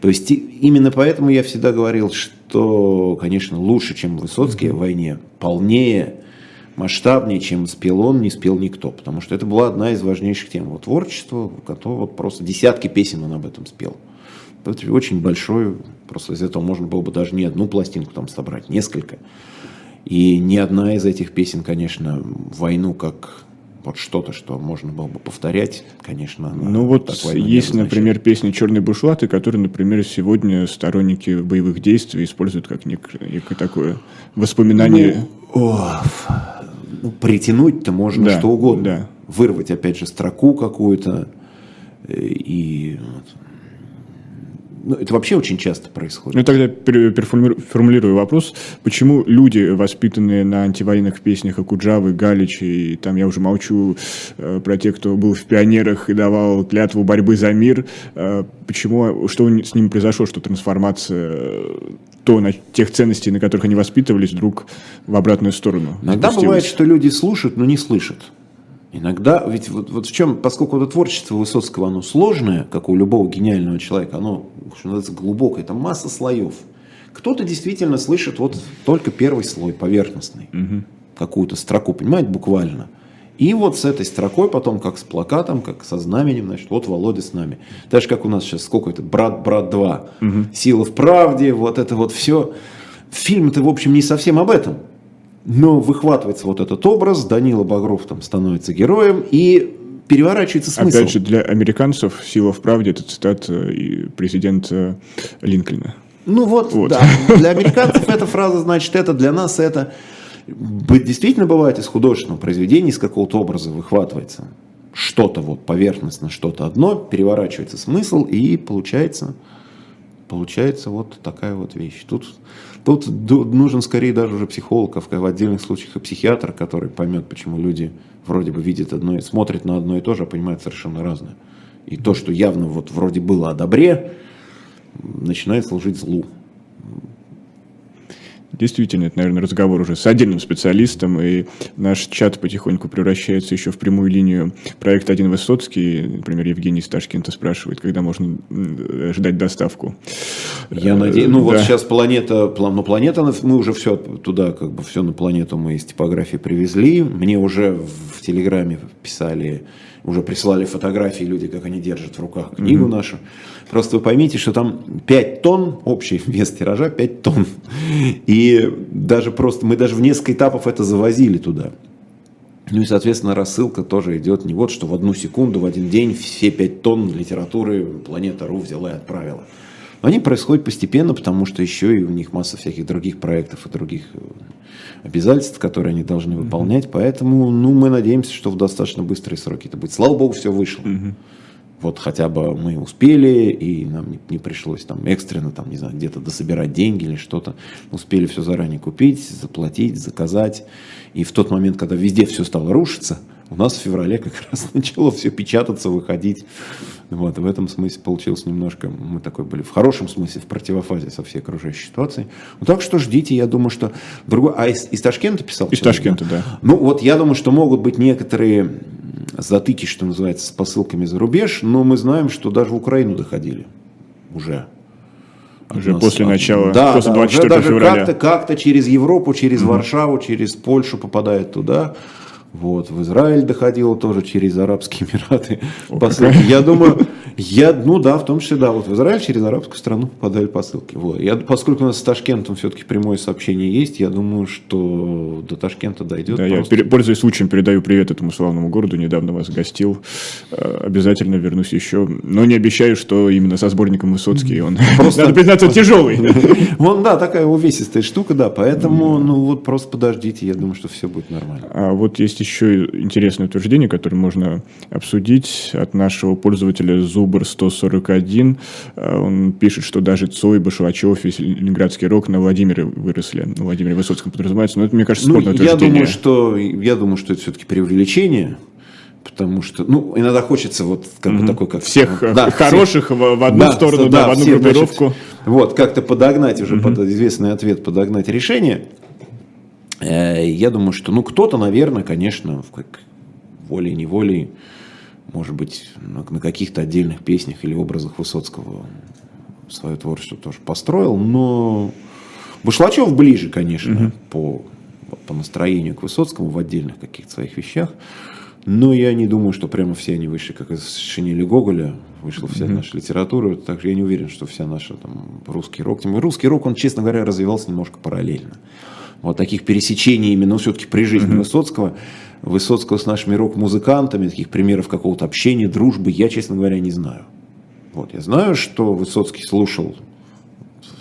То есть именно поэтому я всегда говорил, что, конечно, лучше, чем Высоцкий в войне, полнее, масштабнее, чем спел он, не спел никто. Потому что это была одна из важнейших тем его творчества, которого вот просто десятки песен он об этом спел. Это очень большой, просто из этого можно было бы даже не одну пластинку там собрать, несколько. И ни одна из этих песен, конечно, войну как вот что-то, что можно было бы повторять, конечно. Ну вот есть, например, песня «Черные бушлаты», которую, например, сегодня сторонники боевых действий используют как некое такое воспоминание. Ну, ну, притянуть-то можно да, что угодно. Да. Вырвать, опять же, строку какую-то. И... Ну, это вообще очень часто происходит. Ну, тогда переформулирую вопрос. Почему люди, воспитанные на антивоенных песнях Окуджавы, Галича, и там я уже молчу э, про тех, кто был в пионерах и давал клятву борьбы за мир, э, почему, что с ними произошло, что трансформация э, то, на, тех ценностей, на которых они воспитывались, вдруг в обратную сторону? Иногда бывает, что люди слушают, но не слышат. Иногда, ведь вот, вот в чем, поскольку это творчество Высоцкого, оно сложное, как у любого гениального человека, оно, что называется, глубокое, там масса слоев. Кто-то действительно слышит вот только первый слой, поверхностный, угу. какую-то строку, понимаете, буквально. И вот с этой строкой потом, как с плакатом, как со знаменем, значит, вот Володя с нами. Так же, как у нас сейчас, сколько это, «Брат, брат два», угу. «Сила в правде», вот это вот все. Фильм-то, в общем, не совсем об этом. Но выхватывается вот этот образ, Данила Багров там становится героем и переворачивается смысл. Опять же, для американцев «Сила в правде» — это цитата президента Линкольна. Ну вот, вот, да. Для американцев эта фраза значит это, для нас это. Действительно бывает из художественного произведения, из какого-то образа выхватывается что-то вот поверхностно, что-то одно, переворачивается смысл и получается... Получается вот такая вот вещь. Тут, тут нужен скорее даже уже психолог, а в отдельных случаях и психиатр, который поймет, почему люди вроде бы видят одно и смотрят на одно и то же, а понимают совершенно разное. И то, что явно вот вроде было о добре, начинает служить злу. Действительно, это, наверное, разговор уже с отдельным специалистом, и наш чат потихоньку превращается еще в прямую линию проекта «Один Высоцкий». Например, Евгений Сташкин-то спрашивает, когда можно ждать доставку. Я надеюсь, ну да. Вот сейчас планета, ну, планета, мы уже все туда, как бы все на планету мы из типографии привезли. Мне уже в Телеграме писали, уже присылали фотографии люди, как они держат в руках книгу mm-hmm. нашу. Просто вы поймите, что там пять тонн, общий вес тиража пять тонн. И даже просто, мы даже в несколько этапов это завозили туда. Ну и, соответственно, рассылка тоже идет не вот, что в одну секунду, в один день все пять тонн литературы Планета.ру взяла и отправила. Но они происходят постепенно, потому что еще и у них масса всяких других проектов и других обязательств, которые они должны выполнять. Mm-hmm. Поэтому ну, мы надеемся, что в достаточно быстрые сроки это будет. Слава богу, все вышло. Mm-hmm. Вот хотя бы мы успели, и нам не пришлось там экстренно, там, не знаю, где-то дособирать деньги или что-то. Успели все заранее купить, заплатить, заказать. И в тот момент, когда везде все стало рушиться, у нас в феврале как раз начало все печататься, выходить. Вот, в этом смысле получилось немножко, мы такой были в хорошем смысле, в противофазе со всей окружающей ситуацией. Ну так что ждите, я думаю, что... Другой... А из, из Ташкента писал? Из человек, Ташкента, да? да. Ну вот я думаю, что могут быть некоторые затыки, что называется, с посылками за рубеж, но мы знаем, что даже в Украину доходили уже. Уже нас, после начала, да, после двадцать четвёртого да, уже февраля. Даже как-то, как-то через Европу, через mm-hmm. Варшаву, через Польшу попадает туда. Вот, в Израиль доходило тоже через Арабские Эмираты. О, я думаю, Я, ну да, в том числе, да, вот в Израиль через арабскую страну подали посылки. Вот. Я, поскольку у нас с Ташкентом все-таки прямое сообщение есть, я думаю, что до Ташкента дойдет. Да, я, пользуясь случаем, передаю привет этому славному городу, недавно вас гостил, обязательно вернусь еще, но не обещаю, что именно со сборником Высоцкий он, просто, надо признаться, просто... тяжелый. Он, да, такая увесистая штука, да, поэтому, ну вот просто подождите, я думаю, что все будет нормально. А вот есть еще интересное утверждение, которое можно обсудить от нашего пользователя Зубр сто сорок один. Он пишет, что даже Цой, Башлачев, весь ленинградский рок на Владимире выросли. На Владимире Высоцком подразумевается, но это, мне кажется, спорное ну, утверждение. Я думаю, что, я думаю, что это все-таки преувеличение. Потому что, ну, иногда хочется вот как mm-hmm. бы такой, как всех да, хороших всех. в одну да, сторону, да, да, в одну все, группировку. Значит, вот, как-то подогнать уже mm-hmm. под известный ответ, подогнать решение. Я думаю, что, ну, кто-то, наверное, конечно, как волей-неволей, может быть, на каких-то отдельных песнях или образах Высоцкого свое творчество тоже построил, но Башлачев ближе, конечно, mm-hmm. по, по настроению к Высоцкому в отдельных каких-то своих вещах. Но я не думаю, что прямо все они вышли, как из шинели Гоголя, вышла вся mm-hmm. наша литература. Также я не уверен, что вся наша там, русский рок. Тем, русский рок, он, честно говоря, развивался немножко параллельно. Вот таких пересечений именно все-таки при жизни mm-hmm. Высоцкого, Высоцкого с нашими рок-музыкантами, таких примеров какого-то общения, дружбы, я, честно говоря, не знаю. Вот, я знаю, что Высоцкий слушал...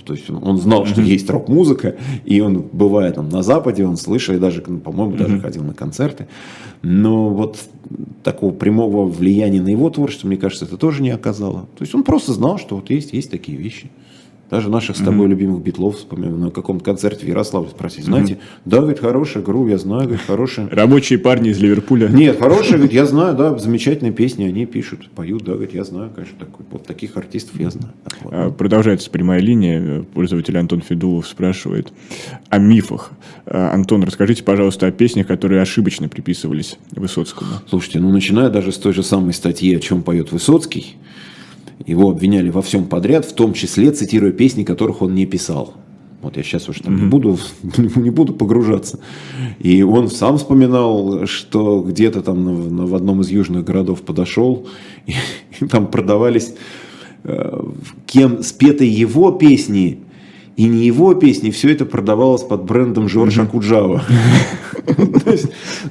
То есть он знал, что есть рок-музыка, и он, бывая там на Западе, он слышал, и даже, по-моему, даже ходил на концерты. Но вот такого прямого влияния на его творчество, мне кажется, это тоже не оказало. То есть он просто знал, что вот есть, есть такие вещи. Даже наших с тобой любимых Битлов, вспомнил, на каком-то концерте в Ярославле спросили, знаете, да, говорит, хорошая группа, я знаю, говорит, хорошая. Рабочие парни из Ливерпуля. Нет, хорошая, говорит, я знаю, да, замечательные песни они пишут, поют, да, говорит, я знаю, конечно, такой, вот таких артистов я знаю. Так, вот. а, продолжается прямая линия, пользователь Антон Федулов спрашивает о мифах. А, Антон, расскажите, пожалуйста, о песнях, которые ошибочно приписывались Высоцкому. Слушайте, ну начиная даже с той же самой статьи, о чем поет Высоцкий, его обвиняли во всем подряд, в том числе цитируя песни, которых он не писал. Вот я сейчас уж там mm-hmm. не, буду, не буду погружаться. И он сам вспоминал, что где-то там в одном из южных городов подошел, и, и там продавались э, кем спетые его песни, и не его песни, все это продавалось под брендом Жоржа Окуджава.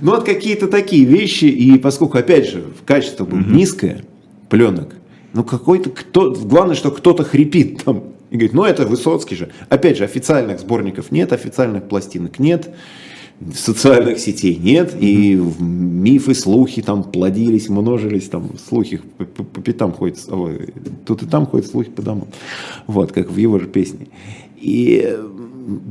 Ну, вот какие-то такие вещи, и поскольку, опять же, качество было низкое, пленок, ну, какой-то кто. Главное, что кто-то хрипит там. И говорит, ну это Высоцкий же. Опять же, официальных сборников нет, официальных пластинок нет, социальных сетей нет. И мифы, слухи там плодились, множились, там слухи по пятам ходят. Ой, тут и там ходят слухи по домам. Вот, как в его же песне. И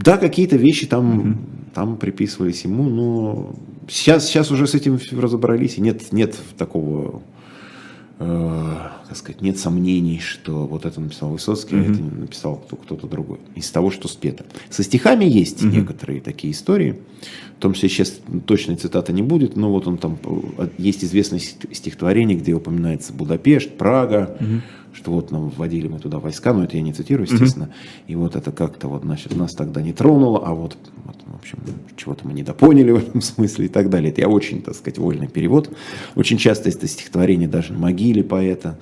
да, какие-то вещи там, там приписывались ему, но сейчас, сейчас уже с этим разобрались, и нет, нет такого. Так сказать, нет сомнений, что вот это написал Высоцкий, mm-hmm. а это написал кто-то другой. Из того, что спето. Со стихами есть mm-hmm. некоторые такие истории. В том числе сейчас точной цитаты не будет, но вот он там есть известное стихотворение, где упоминается Будапешт, Прага, mm-hmm. что вот нам вводили мы туда войска, но это я не цитирую, естественно. Mm-hmm. И вот это как-то вот, значит, нас тогда не тронуло, а вот, вот в общем, чего-то мы недопоняли в этом смысле и так далее. Это я очень, так сказать, вольный перевод. Очень часто это стихотворение даже на могиле поэта,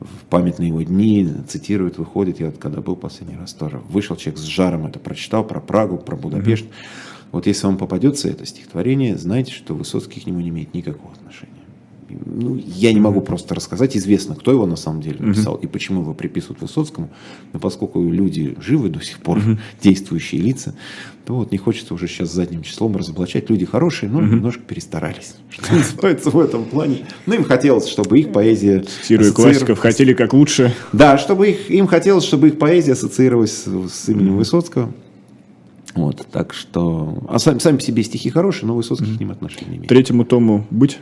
в памятные его дни цитируют, выходит. Я вот когда был последний раз тоже, вышел человек с жаром, это прочитал, про Прагу, про Будапешт. Mm-hmm. Вот если вам попадется это стихотворение, знайте, что Высоцкий к нему не имеет никакого отношения. Ну, я не могу mm-hmm. просто рассказать, известно, кто его на самом деле написал mm-hmm. и почему его приписывают Высоцкому, но поскольку люди живы до сих пор, mm-hmm. действующие лица, то вот не хочется уже сейчас задним числом разоблачать. Люди хорошие, но mm-hmm. немножко перестарались, что называется, в этом плане. Ну, им хотелось, чтобы их поэзия... Цитируя классиков, хотели как лучше. Да, чтобы их, им хотелось, чтобы их поэзия ассоциировалась с, с именем mm-hmm. Высоцкого. Вот, так что... А сами, сами по себе стихи хорошие, но Высоцкий mm-hmm. к ним отношения не имеет. Третьему тому быть...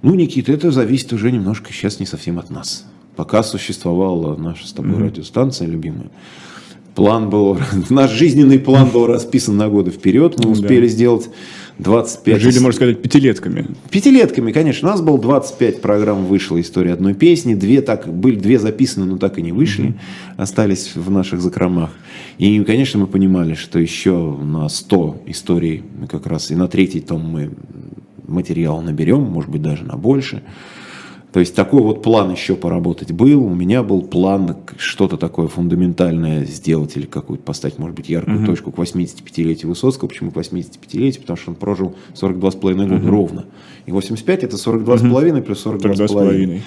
Ну, Никита, это зависит уже немножко сейчас не совсем от нас. Пока существовала наша с тобой mm-hmm. радиостанция любимая, план был, наш жизненный план был расписан на годы вперед. Мы успели mm-hmm. сделать двадцать пять... Мы жили, можно сказать, пятилетками. Пятилетками, конечно. У нас было двадцать пять программ, вышла история одной песни. Две, так, были, две записаны, но так и не вышли. Mm-hmm. Остались в наших закромах. И, конечно, мы понимали, что еще на сто историй как раз и на третий том мы... материал наберем, может быть, даже на больше. То есть такой вот план еще поработать был. У меня был план что-то такое фундаментальное сделать или какую-то поставить, может быть, яркую uh-huh. точку к восьмидесятипятилетию Высоцкого. Почему к восьмидесятипятилетию? Потому что он прожил сорок два с половиной года uh-huh. ровно. И восемьдесят пять это сорок два с половиной uh-huh. плюс сорок два с половиной.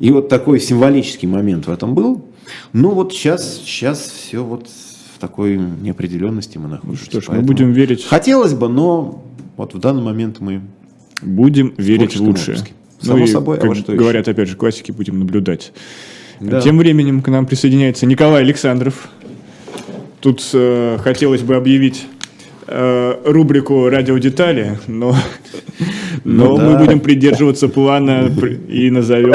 И вот такой символический момент в этом был. Ну вот сейчас, сейчас все вот в такой неопределенности мы находимся. Ну что ж, поэтому мы будем верить. Хотелось бы, но вот в данный момент мы будем верить в лучшее. Выпуске. Само ну собой, и, как а что говорят, еще? Опять же, классики будем наблюдать. Да. Тем временем к нам присоединяется Николай Александров. Тут э, хотелось бы объявить э, рубрику «Радиодетали», но, но да. мы будем придерживаться плана и назовем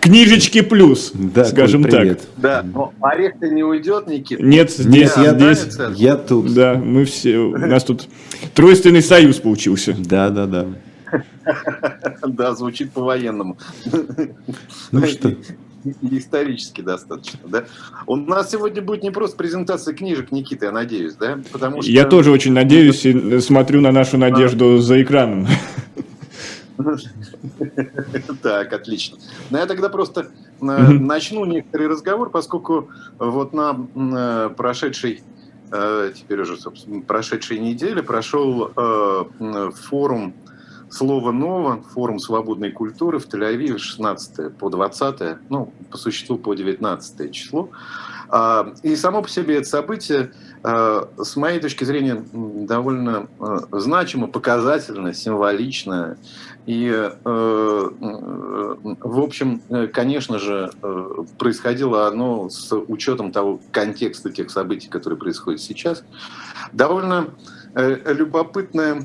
«Книжечки плюс», да, скажем так. Да, но Орех-то не уйдет, Никита? Нет, здесь, я, здесь, я тут. Да, мы все, у нас тут тройственный союз получился. Да, да, да. Да, звучит по-военному. Ну что? Исторически достаточно, да? У нас сегодня будет не просто презентация книжек, Никита, я надеюсь, да? Потому что... Я тоже очень надеюсь и смотрю на нашу надежду за экраном. Так, отлично. Ну, я тогда просто начну некоторый разговор, поскольку вот на прошедшей... Теперь уже, собственно, прошедшей неделе прошел форум «Слово ново», форум свободной культуры в Тель-Авиве с шестнадцатого по двадцатое, ну, по существу по девятнадцатое число. И само по себе это событие, с моей точки зрения, довольно значимо, показательно, символично. И, в общем, конечно же, происходило оно с учетом того контекста тех событий, которые происходят сейчас. Довольно любопытное...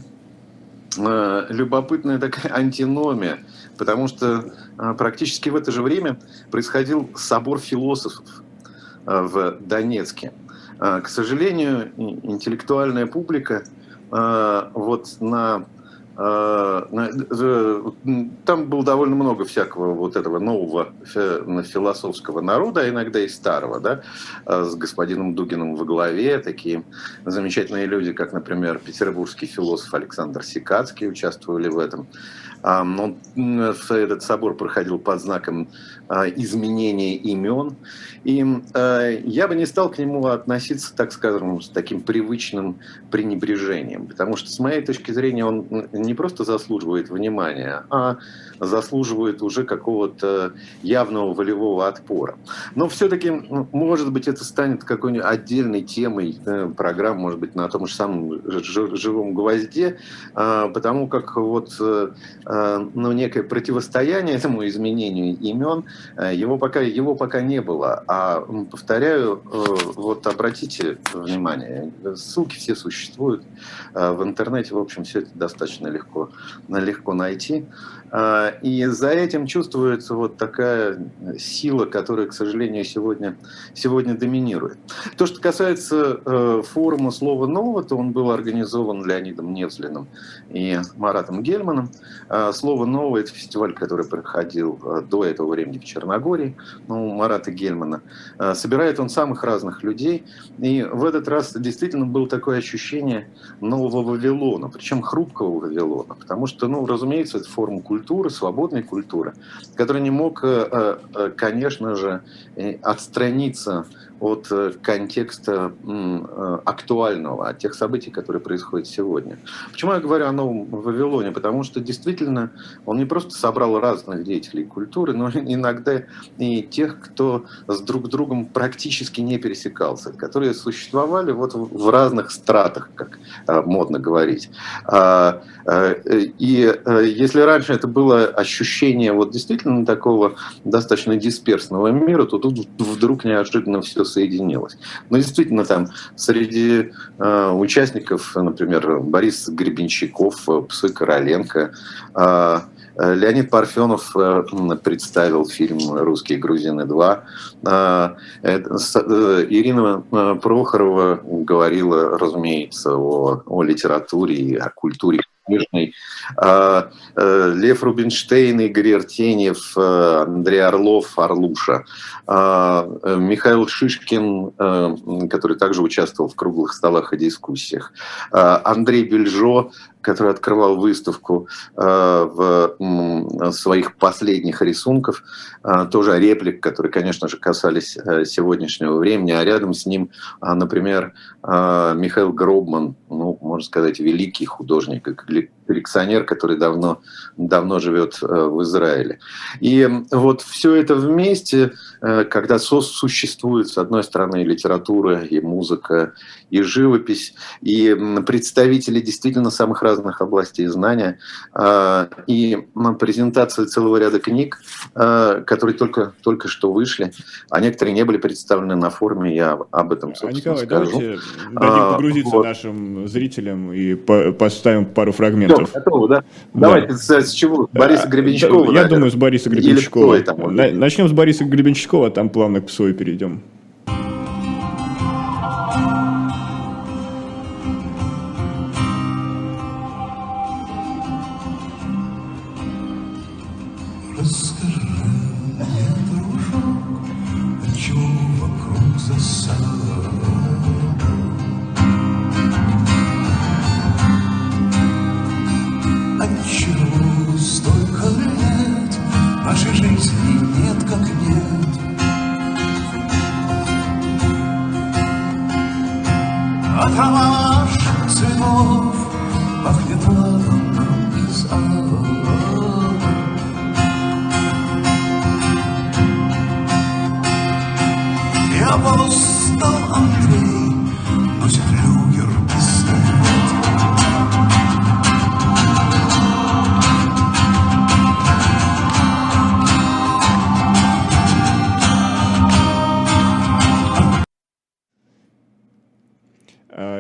любопытная такая антиномия, потому что практически в это же время происходил собор философов в Донецке. К сожалению, интеллектуальная публика вот на... Там было довольно много всякого вот этого нового философского народа, иногда и старого, да, с господином Дугиным во главе, такие замечательные люди, как, например, петербургский философ Александр Сикацкий участвовали в этом. Но этот собор проходил под знаком изменения имен, и я бы не стал к нему относиться, так скажем, с таким привычным пренебрежением, потому что, с моей точки зрения, он не просто заслуживает внимания, а заслуживает уже какого-то явного волевого отпора. Но все-таки, может быть, это станет какой-нибудь отдельной темой программы, может быть, на том же самом «Живом гвозде», потому как вот, ну, некое противостояние этому изменению имен, его пока, его пока не было. А, повторяю, вот обратите внимание, ссылки все существуют в интернете, в общем, все это достаточно легко, легко найти. И за этим чувствуется вот такая сила, которая, к сожалению, сегодня, сегодня доминирует. То, что касается форума «Слова нового», то он был организован Леонидом Невзлиным и Маратом Гельманом. «Слово новое» — это фестиваль, который проходил до этого времени в Черногории, ну, Марата Гельмана. Собирает он самых разных людей. И в этот раз действительно было такое ощущение нового Вавилона, причем хрупкого Вавилона, потому что, ну, разумеется, это форум культуры, свободной культуры, который не мог, конечно же, отстраниться от контекста актуального, от тех событий, которые происходят сегодня. Почему я говорю о новом Вавилоне? Потому что действительно он не просто собрал разных деятелей культуры, но иногда и тех, кто с друг другом практически не пересекался, которые существовали вот в разных стратах, как модно говорить. И если раньше это было ощущение вот действительно такого достаточно дисперсного мира, то тут вдруг неожиданно все соединилось. Но действительно там среди э, участников, например, Борис Гребенщиков, Псой Короленко, э, Леонид Парфенов э, представил фильм «Русские грузины два». Э, э, э, Ирина Прохорова говорила, разумеется, о, о литературе и о культуре. Лев Рубинштейн, Игорь Артеньев, Андрей Орлов, Орлуша, Михаил Шишкин, который также участвовал в круглых столах и дискуссиях, Андрей Бельжо, который открывал выставку в своих последних рисунках, тоже реплик, которые, конечно же, касались сегодняшнего времени, а рядом с ним, например, Михаил Горбачев, ну, можно сказать, великий художник и коллекционер, который давно, давно живет в Израиле. И вот все это вместе, когда сосуществует, с одной стороны, и литература, и музыка, и живопись, и представители действительно самых разных областей знания, и презентации целого ряда книг, которые только, только что вышли, а некоторые не были представлены на форуме, я об этом, собственно, а, Николай, скажу. Давайте дадим погрузиться вот нашим зрителям и поставим пару фрагментов. Все, готово, да? Да. Давайте с, с чего? Бориса Гребенщикова. Я наверное. думаю, с Бориса Гребенщикова. Начнем с Бориса Гребенщикова, а там плавно к Псою перейдем.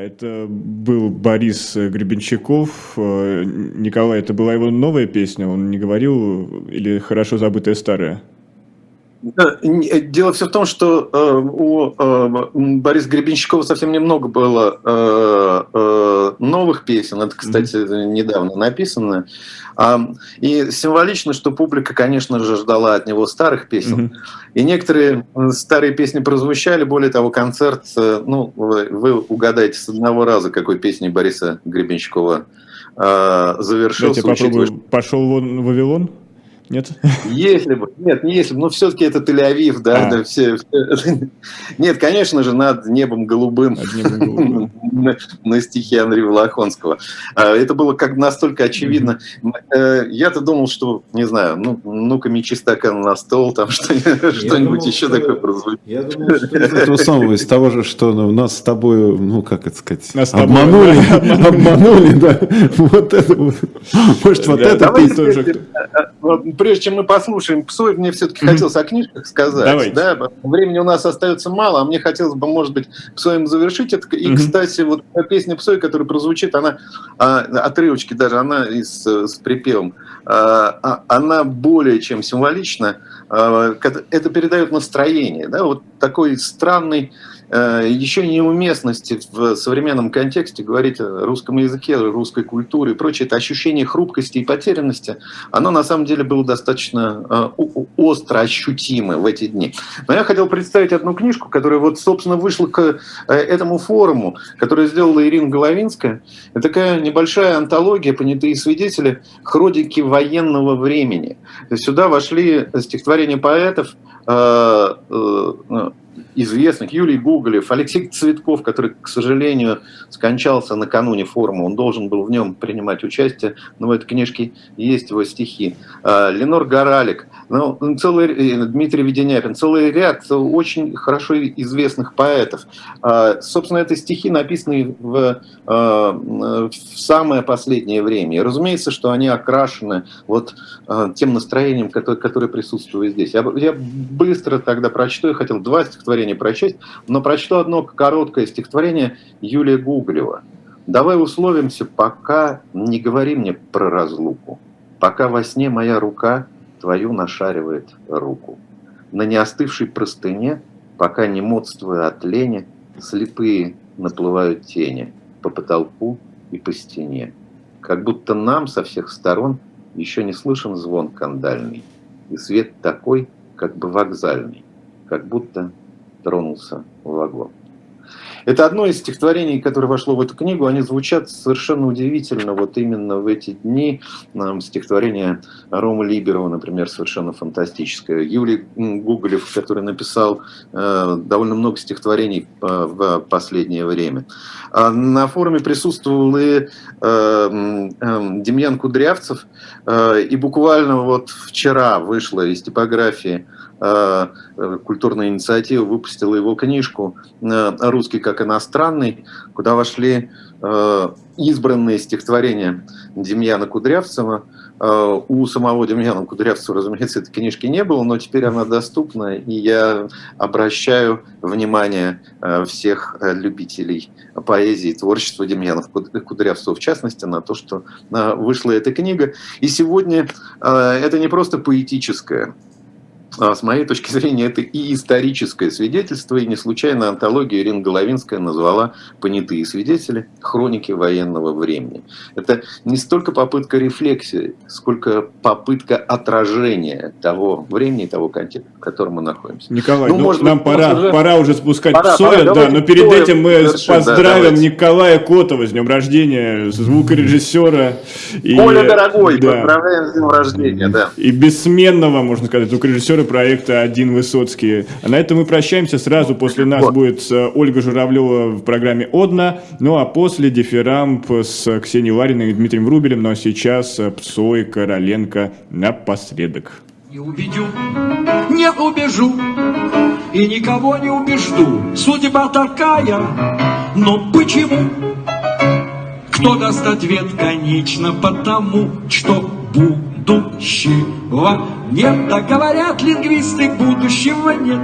Это был Борис Гребенщиков. Николай, это была его новая песня? Он не говорил? Или хорошо забытая старая? Дело все в том, что у Бориса Гребенщикова совсем немного было новых песен. Это, кстати, недавно написано. И символично, что публика, конечно же, ждала от него старых песен. И некоторые старые песни прозвучали. Более того, концерт, ну, вы угадаете с одного раза, какой песней Бориса Гребенщикова завершился. «Пошел вон Вавилон». Нет? Если бы, нет, не если бы, но все-таки это Тель-Авив, да, а. да все, все. Нет, конечно же, над небом голубым, над небом голубым. на, на стихи Андрея Влахонского. Это было как настолько очевидно. Mm-hmm. Я-то думал, что, не знаю, ну, ну-ка мечи стакан на стол, там что-нибудь, что-нибудь еще что, такое прозвучит. Я думал, что этого самого, из того же, что ну, нас с тобой, ну, как это сказать, нас обманули, да, обманули, да, вот это вот. Может, вот да, это ты тоже... Прежде чем мы послушаем Псой, мне все-таки mm-hmm. хотелось о книжках сказать. Да? Времени у нас остается мало, а мне хотелось бы, может быть, Псоем завершить это. И, mm-hmm. кстати, вот песня Псой, которая прозвучит, она, отрывочки даже, она из, с припевом, она более чем символична. Это передает настроение. Да? Вот такой странный, еще неуместности в современном контексте говорить о русском языке, русской культуре и прочее, это ощущение хрупкости и потерянности, оно на самом деле было достаточно остро ощутимо в эти дни. Но я хотел представить одну книжку, которая вот, собственно, вышла к этому форуму, которую сделала Ирина Головинская. Это такая небольшая антология «Понятые свидетели. Хроники военного времени». Сюда вошли стихотворения поэтов, известных, Юлий Гуголев, Алексей Цветков, который, к сожалению, скончался накануне форума, он должен был в нем принимать участие, но в этой книжке есть его стихи. Ленор Горалик, ну, целый, Дмитрий Веденяпин, целый ряд очень хорошо известных поэтов. Собственно, это стихи, написанные в, в самое последнее время. И, разумеется, что они окрашены вот тем настроением, которое, которое присутствует здесь. Я, я быстро тогда прочту, я хотел два стихотворение прочесть, но прочту одно короткое стихотворение Юлия Гуголева. «Давай условимся, пока не говори мне про разлуку, пока во сне моя рука твою нашаривает руку. На неостывшей простыне, пока не модствуя от лени, слепые наплывают тени по потолку и по стене. Как будто нам со всех сторон еще не слышен звон кандальный, и свет такой, как бы вокзальный, как будто тронулся в вагон». Это одно из стихотворений, которое вошло в эту книгу. Они звучат совершенно удивительно. Вот именно в эти дни нам стихотворение Ромы Либерова, например, совершенно фантастическое. Юлий Гуголев, который написал э, довольно много стихотворений э, в последнее время. А на форуме присутствовал и э, э, Демьян Кудрявцев. Э, и буквально вот вчера вышла из типографии культурная инициатива, выпустила его книжку «Русский как иностранный», куда вошли избранные стихотворения Демьяна Кудрявцева. У самого Демьяна Кудрявцева, разумеется, этой книжки не было, но теперь она доступна, и я обращаю внимание всех любителей поэзии и творчества Демьяна Кудрявцева, в частности, на то, что вышла эта книга. И сегодня это не просто поэтическое, с моей точки зрения, это и историческое свидетельство, и не случайно антология Ирина Головинская назвала «Понятые свидетели. Хроники военного времени». Это не столько попытка рефлексии, сколько попытка отражения того времени, того контекста, в котором мы находимся. Николай, ну, ну, может, нам пора, уже... пора уже спускать пора, Псоя, пора, да, но перед Псоя этим мы вершим, поздравим да, Николая Котова с днем рождения, звукорежиссера. Коля, и... дорогой, да. Поздравляем с днем рождения. Да. И бессменного, можно сказать, звукорежиссера проекта «Один Высоцкий». На этом мы прощаемся. Сразу после нас будет Ольга Журавлева в программе «Одна». Ну а после дифирамб с Ксенией Лариной и Дмитрием Врубелем. Но сейчас Псой Короленко напоследок. Не убедю, не убежу и никого не убежду. Судьба такая, но почему? Кто даст ответ? Конечно, потому что буду. Будущего нет, да говорят лингвисты, будущего нет.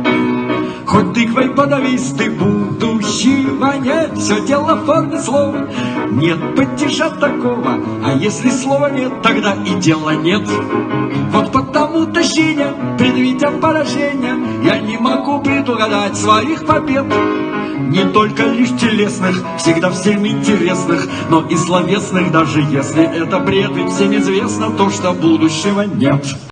Хоть тыквой подавись, ты будущего нет. Все дело в форме слов. Нет падежа такого, а если слова нет, тогда и дела нет. Вот потому-то, Сеня, предвидя поражение, я не могу предугадать своих побед. Не только лишь телесных, всегда всем интересных, но и словесных, даже если это бред, ведь всем известно то, что будущего нет.